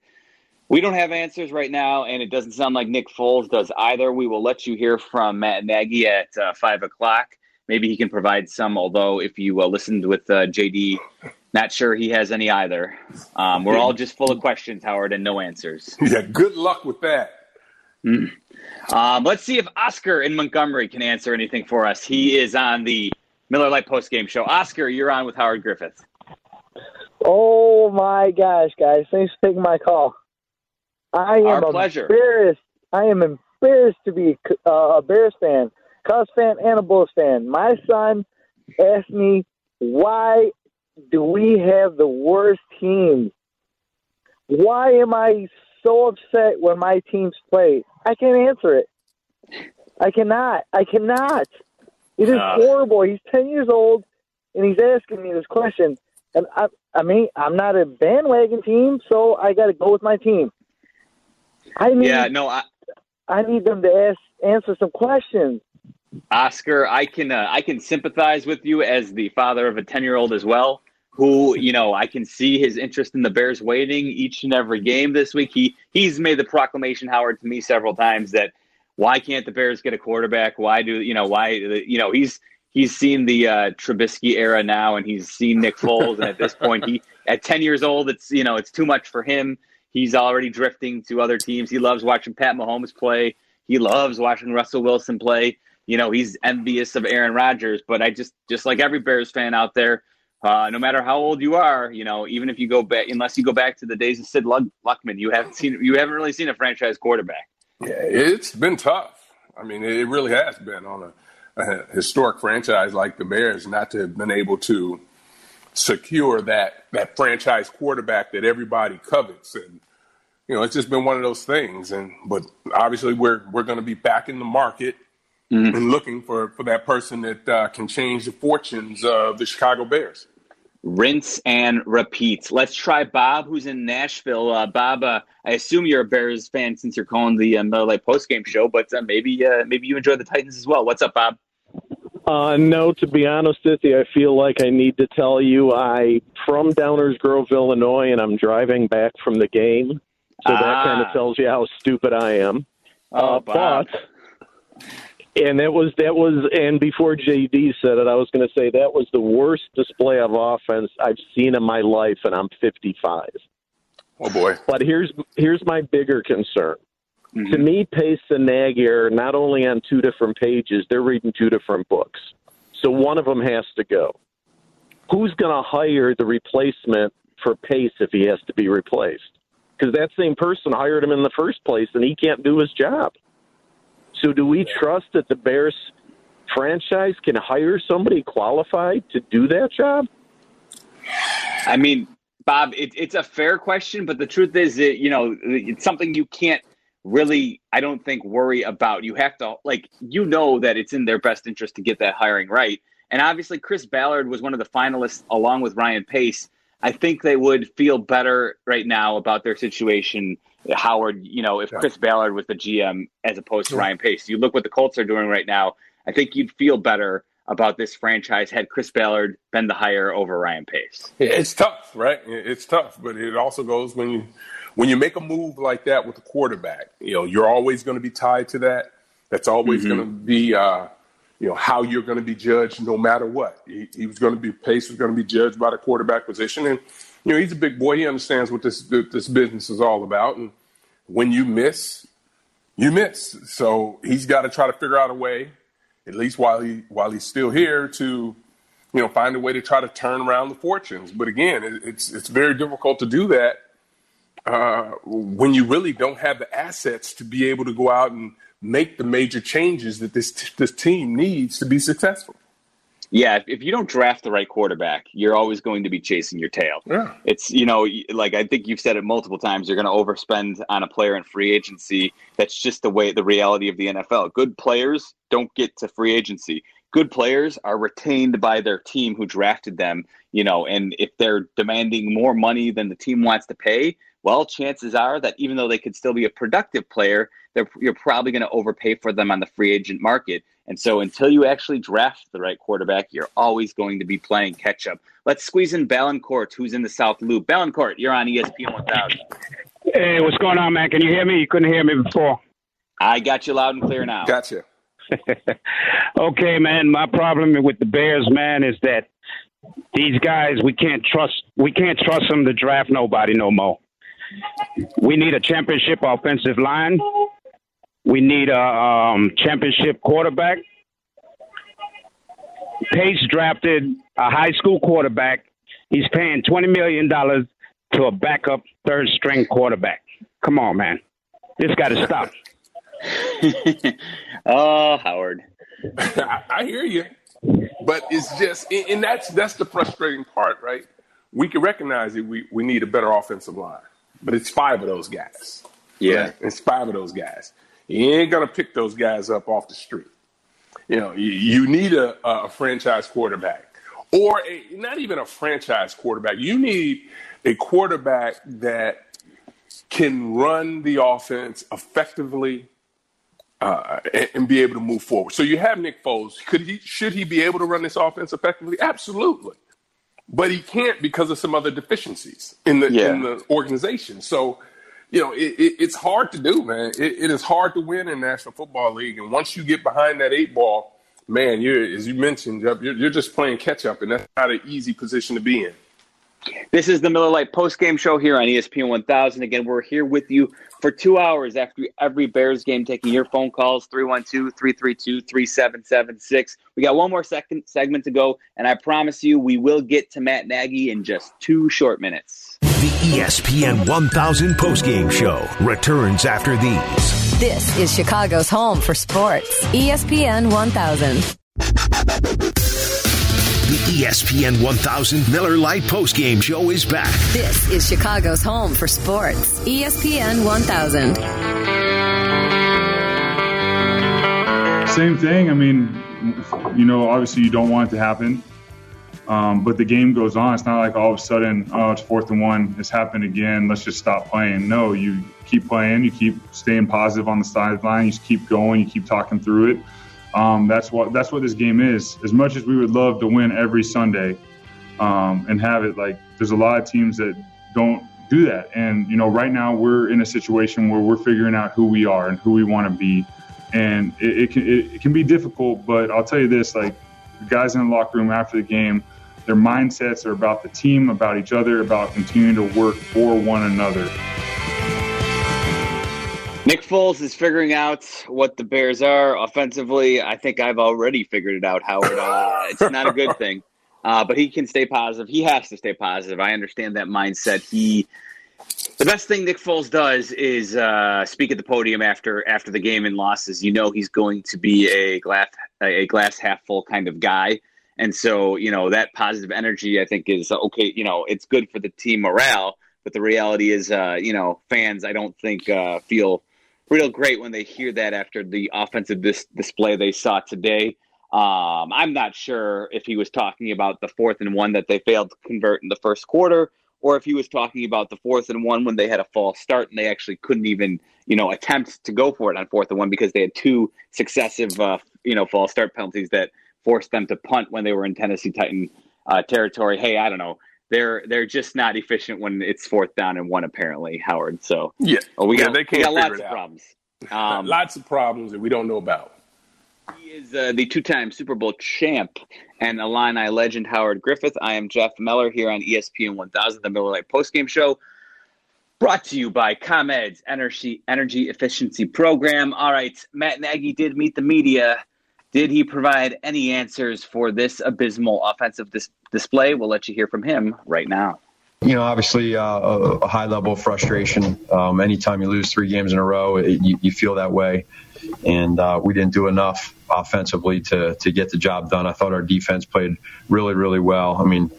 we don't have answers right now, and it doesn't sound like Nick Foles does either. We will let you hear from Matt Nagy at uh, five o'clock. Maybe he can provide some, although if you uh, listened with uh, J D, not sure he has any either. Um, we're all just full of questions, Howard, and no answers. Yeah, good luck with that. Mm. Um, let's see if Oscar in Montgomery can answer anything for us. He is on the Miller Lite postgame show. Oscar, you're on with Howard Griffith. Oh, my gosh, guys. Thanks for taking my call. I am Our pleasure. embarrassed. I am embarrassed to be a, uh, a Bears fan, Cubs fan, and a Bulls fan. My son asked me, why do we have the worst team? Why am I so upset when my teams play? I can't answer it. I cannot. I cannot. It is uh, horrible. He's ten years old, and he's asking me this question. And I, I mean, I'm not a bandwagon team, so I got to go with my team. I need, yeah, no, I, I need them to ask, answer some questions. Oscar, I can uh, I can sympathize with you as the father of a ten-year-old as well, who, you know, I can see his interest in the Bears waning each and every game this week. He he's made the proclamation, Howard, to me several times that, why can't the Bears get a quarterback? Why do you know? Why you know? He's he's seen the uh, Trubisky era now, and he's seen Nick Foles. And at this point, he at ten years old, it's you know, it's too much for him. He's already drifting to other teams. He loves watching Pat Mahomes play. He loves watching Russell Wilson play. You know, he's envious of Aaron Rodgers. But I just just like every Bears fan out there, uh, no matter how old you are, you know, even if you go back, unless you go back to the days of Sid Luckman, you haven't seen you haven't really seen a franchise quarterback. Yeah, it's been tough. I mean, it really has been on a, a historic franchise like the Bears not to have been able to secure that that franchise quarterback that everybody covets. And, you know, it's just been one of those things. And but obviously we're we're going to be back in the market mm-hmm. and looking for, for that person that uh, can change the fortunes of the Chicago Bears. Rinse and repeat. Let's try Bob, who's in Nashville. Uh, Bob, uh, I assume you're a Bears fan since you're calling the uh, Miller Lite postgame show, but uh, maybe uh, maybe you enjoy the Titans as well. What's up, Bob? Uh, no, to be honest with you, I feel like I need to tell you I'm from Downers Grove, Illinois, and I'm driving back from the game, so ah. that kind of tells you how stupid I am. Oh, uh, Bob. But... And that was, that was, and before J D said it, I was going to say that was the worst display of offense I've seen in my life, and I'm fifty-five. Oh, boy. But here's, here's my bigger concern. Mm-hmm. To me, Pace and Nagy are not only on two different pages, they're reading two different books. So one of them has to go. Who's going to hire the replacement for Pace if he has to be replaced? Because that same person hired him in the first place, and he can't do his job. So do we trust that the Bears franchise can hire somebody qualified to do that job? I mean, Bob, it, it's a fair question, but the truth is that, you know, it's something you can't really, I don't think, worry about. You have to, like, you know that it's in their best interest to get that hiring right. And obviously Chris Ballard was one of the finalists along with Ryan Pace. I think they would feel better right now about their situation, Howard, you know, if Chris Ballard was the G M as opposed to Ryan Pace. You look what the Colts are doing right now, I think you'd feel better about this franchise had Chris Ballard been the hire over Ryan Pace. It's tough, right? It's tough, but it also goes when you when you make a move like that with a quarterback, you know, you're always going to be tied to that. That's always mm-hmm. going to be, uh, you know, how you're going to be judged no matter what. He, he was going to be, Pace was going to be judged by the quarterback position, and you know, he's a big boy. He understands what this this business is all about. And when you miss, you miss. So he's got to try to figure out a way, at least while he while he's still here, to you know find a way to try to turn around the fortunes. But again, it, it's it's very difficult to do that uh, when you really don't have the assets to be able to go out and make the major changes that this t- this team needs to be successful. Yeah, if you don't draft the right quarterback, you're always going to be chasing your tail. Yeah. It's, you know, like I think you've said it multiple times, you're going to overspend on a player in free agency. That's just the way, the reality of the N F L. Good players don't get to free agency. Good players are retained by their team who drafted them, you know, and if they're demanding more money than the team wants to pay, well, chances are that even though they could still be a productive player, they're, you're probably going to overpay for them on the free agent market. And so until you actually draft the right quarterback, you're always going to be playing catch-up. Let's squeeze in Ballancourt, who's in the South Loop. Ballancourt, you're on E S P N one thousand. Hey, what's going on, man? Can you hear me? You couldn't hear me before. I got you loud and clear now. Gotcha. Okay, man, my problem with the Bears, man, is that these guys, we can't trust, we can't trust them to draft nobody no more. We need a championship offensive line. We need a um, championship quarterback. Pace drafted a high school quarterback. He's paying twenty million dollars to a backup third-string quarterback. Come on, man. This got to stop. Oh, Howard. I, I hear you. But it's just – and that's that's the frustrating part, right? We can recognize that we, we need a better offensive line. But it's five of those guys. Yeah. Right? It's five of those guys. You ain't going to pick those guys up off the street. You know, you, you need a, a franchise quarterback. Or a, not even a franchise quarterback. You need a quarterback that can run the offense effectively uh, and, and be able to move forward. So you have Nick Foles. Could he? Should he be able to run this offense effectively? Absolutely. But he can't because of some other deficiencies in the yeah. in the organization. So, you know, it, it, it's hard to do, man. It, it is hard to win in the National Football League. And once you get behind that eight ball, man, you're, as you mentioned, you're, you're just playing catch-up, and that's not an easy position to be in. This is the Miller Lite post-game show here on E S P N one thousand. Again, we're here with you for two hours after every Bears game, taking your phone calls, three one two, three three two, three seven seven six. We got one more second segment to go, and I promise you we will get to Matt Nagy in just two short minutes. The E S P N one thousand post-game show returns after these. This is Chicago's home for sports, E S P N one thousand. The E S P N one thousand Miller Lite postgame show is back. This is Chicago's home for sports. E S P N one thousand. Same thing. I mean, you know, obviously you don't want it to happen, um, but the game goes on. It's not like all of a sudden, oh, it's fourth and one. It's happened again. Let's just stop playing. No, you keep playing. You keep staying positive on the sideline. You just keep going. You keep talking through it. Um, that's what that's what this game is. As much as we would love to win every Sunday um, and have it, like, there's a lot of teams that don't do that. And, you know, right now we're in a situation where we're figuring out who we are and who we want to be. And it, it, can, it, it can be difficult, but I'll tell you this, like, the guys in the locker room after the game, their mindsets are about the team, about each other, about continuing to work for one another. Nick Foles is figuring out what the Bears are offensively. I think I've already figured it out, Howard. Uh, it's not a good thing, uh, but he can stay positive. He has to stay positive. I understand that mindset. He, the best thing Nick Foles does is uh, speak at the podium after after the game and losses. You know he's going to be a glass a glass half full kind of guy, and so you know that positive energy I think is okay. You know it's good for the team morale, but the reality is, uh, you know, fans I don't think uh, feel. Real great when they hear that after the offensive dis- display they saw today. Um, I'm not sure if he was talking about the fourth and one that they failed to convert in the first quarter, or if he was talking about the fourth and one when they had a false start and they actually couldn't even, you know, attempt to go for it on fourth and one because they had two successive, uh, you know, false start penalties that forced them to punt when they were in Tennessee Titan uh, territory. Hey, I don't know. They're they're just not efficient when it's fourth down and one, apparently, Howard. So yeah, oh, we, yeah got, they can't we got lots of problems. Um, lots of problems that we don't know about. He is uh, the two-time Super Bowl champ and Illini legend Howard Griffith. I am Jeff Miller here on E S P N one thousand, the Miller Lite postgame show, brought to you by ComEd's Energy Energy Efficiency Program. All right, Matt Nagy did meet the media. Did he provide any answers for this abysmal offensive dis- display? We'll let you hear from him right now. You know, obviously uh, a, a high level of frustration. Um, anytime you lose three games in a row, it, you, you feel that way. And uh, we didn't do enough offensively to, to get the job done. I thought our defense played really, really well. I mean,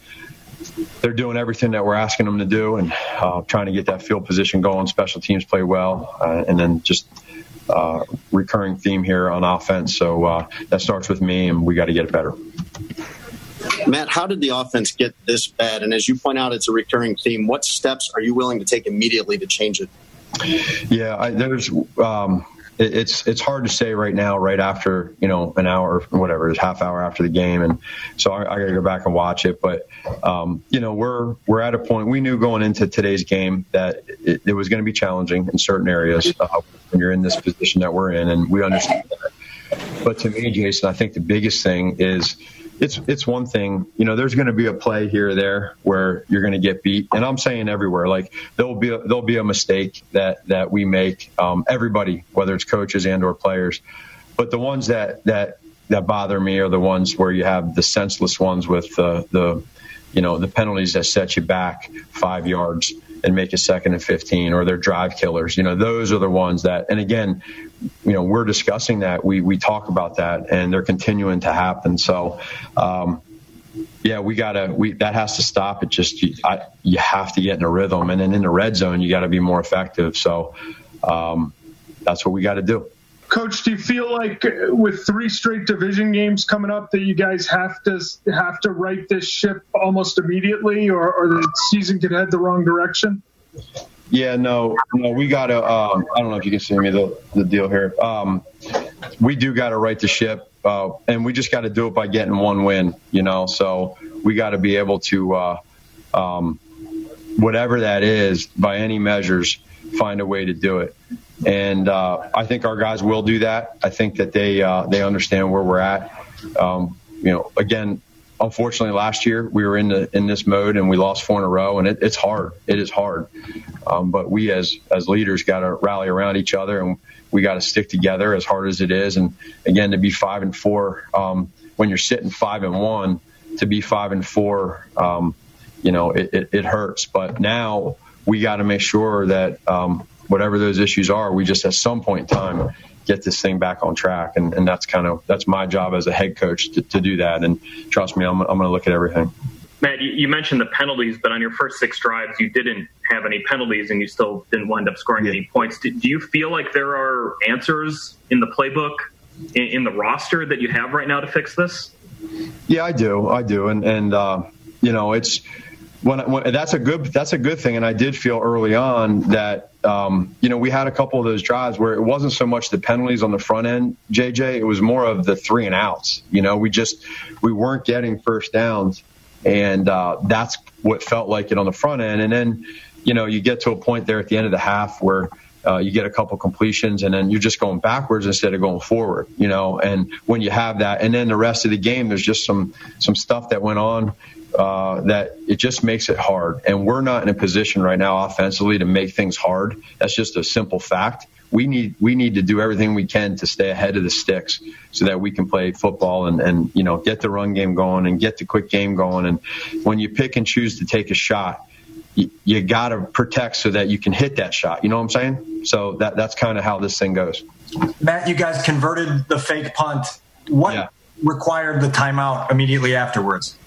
they're doing everything that we're asking them to do and uh, trying to get that field position going. Special teams play well. Uh, and then just uh, recurring theme here on offense. So uh, that starts with me, and we got to get it better. Matt, how did the offense get this bad? And as you point out, it's a recurring theme. What steps are you willing to take immediately to change it? Yeah, I, there's um, it, it's it's hard to say right now, right after, you know, an hour or whatever, it's half hour after the game. And so I, I got to go back and watch it. But, um, you know, we're we're at a point we knew going into today's game that it, it was going to be challenging in certain areas uh, when you're in this position that we're in. And we understand that. But to me, Jason, I think the biggest thing is It's it's one thing, you know, there's going to be a play here or there where you're going to get beat. And I'm saying everywhere, like there'll be a, there'll be a mistake that that we make, um, everybody, whether it's coaches and or players. But the ones that that that bother me are the ones where you have the senseless ones with uh, the, you know, the penalties that set you back five yards and make a second and fifteen, or they're drive killers. You know, those are the ones that, and again, you know, we're discussing that. We, we talk about that, and they're continuing to happen. So, um, yeah, we gotta. We that has to stop. It just you, I, you have to get in a rhythm, and then in the red zone, you got to be more effective. So um, that's what we got to do. Coach, do you feel like with three straight division games coming up that you guys have to have to right this ship almost immediately, or, or the season could head the wrong direction? Yeah, no, no, we got to. Um, I don't know if you can see me the the deal here. Um, we do got to right the ship. Uh, and we just got to do it by getting one win, you know. So we got to be able to, uh, um, whatever that is, by any measures, find a way to do it. And uh, I think our guys will do that. I think that they uh, they understand where we're at. Um, you know, again, unfortunately, last year we were in the in this mode and we lost four in a row, and it, it's hard. It is hard. Um, but we as as leaders got to rally around each other, and we got to stick together as hard as it is. And again, to be five and four, um, when you're sitting five and one, to be five and four, um, you know, it, it, it hurts. But now we got to make sure that um, whatever those issues are, we just at some point in time get this thing back on track. And, and that's kind of, that's my job as a head coach to, to do that. And trust me, I'm, I'm going to look at everything. Matt, you mentioned the penalties, but on your first six drives, you didn't have any penalties and you still didn't wind up scoring yeah. any points. Do you feel like there are answers in the playbook, in the roster that you have right now to fix this? Yeah, I do. I do. And, and uh, you know, it's when, when that's a good that's a good thing. And I did feel early on that, um, you know, we had a couple of those drives where it wasn't so much the penalties on the front end, J J. It was more of the three and outs. You know, we just we weren't getting first downs. And uh, that's what felt like it on the front end. And then, you know, you get to a point there at the end of the half where uh, you get a couple completions and then you're just going backwards instead of going forward, you know, and when you have that. And then the rest of the game, there's just some some stuff that went on uh, that it just makes it hard. And we're not in a position right now offensively to make things hard. That's just a simple fact. We need we need to do everything we can to stay ahead of the sticks so that we can play football and, and you know get the run game going and get the quick game going. And when you pick and choose to take a shot, you, you got to protect so that you can hit that shot. You know what I'm saying? So that that's kind of how this thing goes. Matt, you guys converted the fake punt. What yeah. required the timeout immediately afterwards?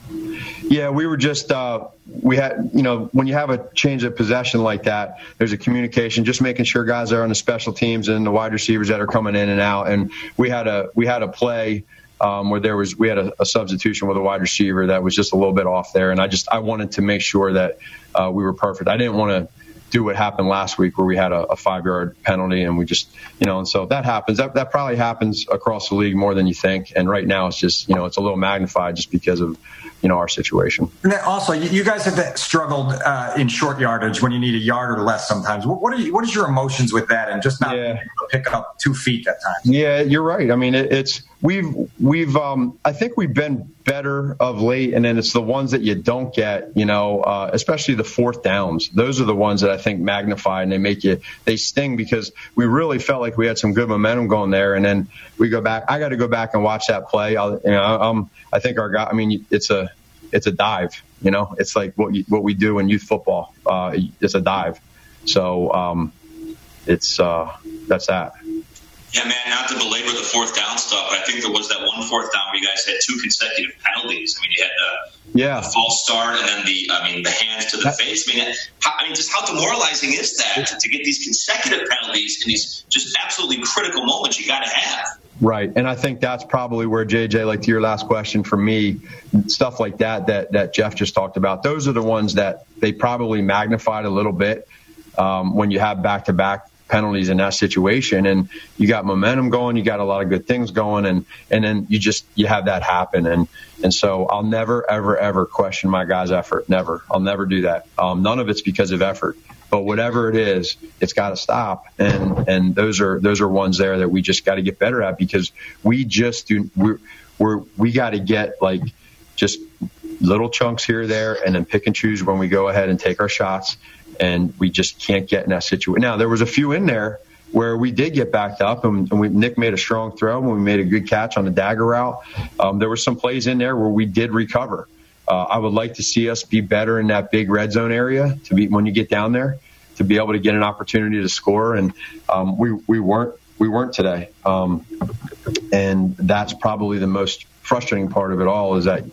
Yeah, we were just uh, we had you know when you have a change of possession like that, there's a communication, just making sure guys are on the special teams and the wide receivers that are coming in and out. And we had a we had a play um, where there was we had a, a substitution with a wide receiver that was just a little bit off there, and I just I wanted to make sure that uh, we were perfect. I didn't want to do what happened last week where we had a, a five yard penalty and we just, you know, and so that happens. That that probably happens across the league more than you think. And right now it's just, you know, it's a little magnified just because of, you know, our situation. And then also you guys have struggled uh, in short yardage when you need a yard or less sometimes. What, what are you, what is your emotions with that? And just not yeah. being able to pick up two feet at times. Yeah, you're right. I mean, it, it's, We've, we've, um, I think we've been better of late, and then it's the ones that you don't get, you know, uh, especially the fourth downs. Those are the ones that I think magnify and they make you, they sting because we really felt like we had some good momentum going there, and then we go back. I got to go back and watch that play. I'll, you know, um, I think our guy. I mean, it's a, it's a dive. You know, it's like what you, what we do in youth football. Uh, it's a dive. So um, it's uh, that's that. Yeah, man, not to belabor the fourth down stuff, but I think there was that one fourth down where you guys had two consecutive penalties. I mean, you had the, yeah. the false start and then the, I mean, the hands to the That's, face. I mean, how, I mean, just how demoralizing is that to, to get these consecutive penalties in these just absolutely critical moments you got to have? Right. And I think that's probably where, J J, like to your last question for me, stuff like that, that, that Jeff just talked about, those are the ones that they probably magnified a little bit um, when you have back-to-back penalties in that situation, and you got momentum going, you got a lot of good things going, and and then you just you have that happen, and and so I'll never ever ever question my guys' effort. Never. I'll never do that. Um, none of it's because of effort, but whatever it is, it's got to stop, and and those are those are ones there that we just got to get better at because we just do we're, we're we got to get like just little chunks here or there, and then pick and choose when we go ahead and take our shots. And we just can't get in that situation. Now, there was a few in there where we did get backed up, and, and we, Nick made a strong throw, and we made a good catch on the dagger route. Um, there were some plays in there where we did recover. Uh, I would like to see us be better in that big red zone area to be when you get down there to be able to get an opportunity to score, and um, we we weren't we weren't today. Um, and that's probably the most frustrating part of it all is that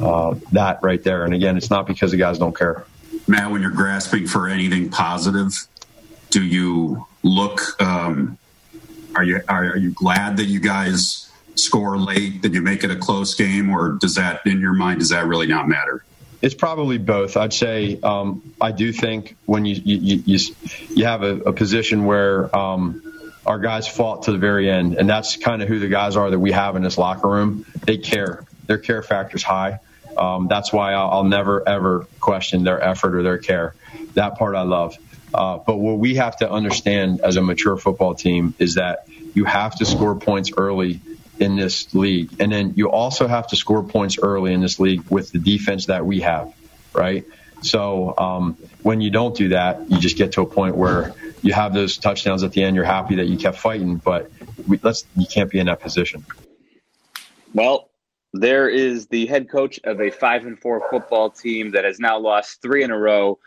uh, that right there. And again, it's not because the guys don't care. Matt, when you're grasping for anything positive, do you look? Um, are you are, are you glad that you guys score late, that you make it a close game, or does that, in your mind, does that really not matter? It's probably both. I'd say um, I do think when you you you, you have a, a position where um, our guys fought to the very end, and that's kind of who the guys are that we have in this locker room. They care. Their care factor's high. Um, that's why I'll, I'll never, ever question their effort or their care. That part I love. Uh, but what we have to understand as a mature football team is that you have to score points early in this league. And then you also have to score points early in this league with the defense that we have, right? So um, when you don't do that, you just get to a point where you have those touchdowns at the end. You're happy that you kept fighting, but we, let's, you can't be in that position. Well, there is the head coach of a five and four football team that has now lost three in a row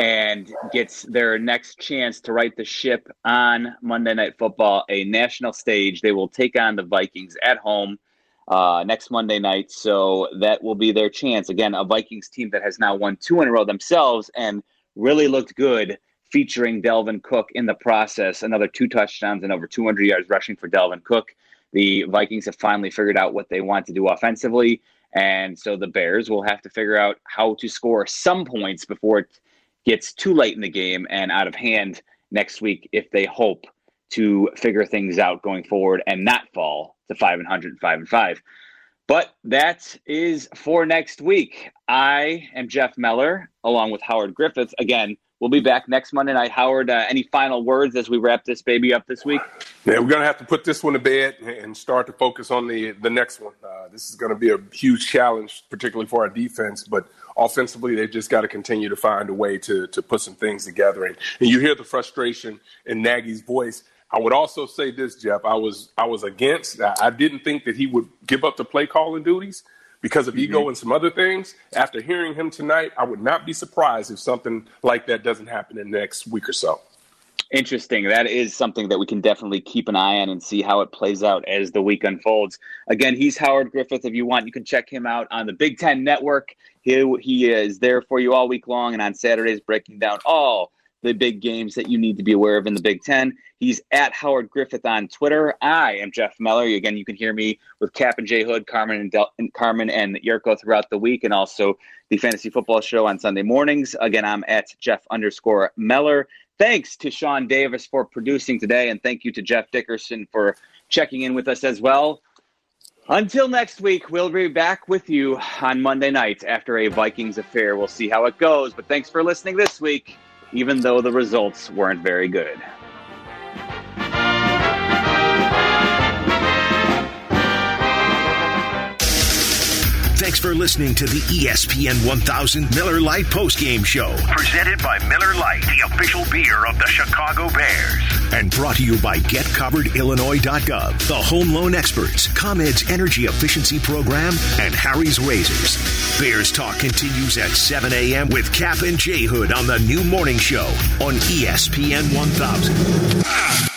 and gets their next chance to right the ship on Monday Night Football, a national stage. They will take on the Vikings at home uh, next Monday night, so that will be their chance. Again, a Vikings team that has now won two in a row themselves and really looked good, featuring Dalvin Cook in the process. Another two touchdowns and over two hundred yards rushing for Dalvin Cook. The Vikings have finally figured out what they want to do offensively, and so the Bears will have to figure out how to score some points before it gets too late in the game and out of hand next week if they hope to figure things out going forward and not fall to five and one hundred, five and five. But that is for next week. I am Jeff Meller, along with Howard Griffiths. Again, we'll be back next Monday night. Howard, uh, any final words as we wrap this baby up this week? Yeah, we're going to have to put this one to bed and start to focus on the, the next one. Uh, this is going to be a huge challenge, particularly for our defense, but offensively, they've just got to continue to find a way to to put some things together. And, and you hear the frustration in Nagy's voice. I would also say this, Jeff. I was I was against. I, I didn't think that he would give up the play calling duties because of mm-hmm. ego and some other things. After hearing him tonight, I would not be surprised if something like that doesn't happen in the next week or so. Interesting. That is something that we can definitely keep an eye on and see how it plays out as the week unfolds. Again, he's Howard Griffith. If you want, you can check him out on the Big Ten Network. He, he is there for you all week long, and on Saturdays breaking down all the big games that you need to be aware of in the Big Ten. He's at Howard Griffith on Twitter. I am Jeff Meller. Again, you can hear me with Cap and Jay Hood, Carmen and, Del- and Carmen and Yurko throughout the week, and also the Fantasy Football Show on Sunday mornings. Again, I'm at Jeff underscore Meller. Thanks to Sean Davis for producing today, and thank you to Jeff Dickerson for checking in with us as well. Until next week, we'll be back with you on Monday night after a Vikings affair. We'll see how it goes, but thanks for listening this week, even though the results weren't very good. Thanks for listening to the E S P N one thousand Miller Lite postgame show. Presented by Miller Lite, the official beer of the Chicago Bears. And brought to you by Get Covered Illinois dot gov, the home loan experts, ComEd's energy efficiency program, and Harry's razors. Bears Talk continues at seven a.m. with Cap and J Hood on the new morning show on E S P N one thousand. Ah!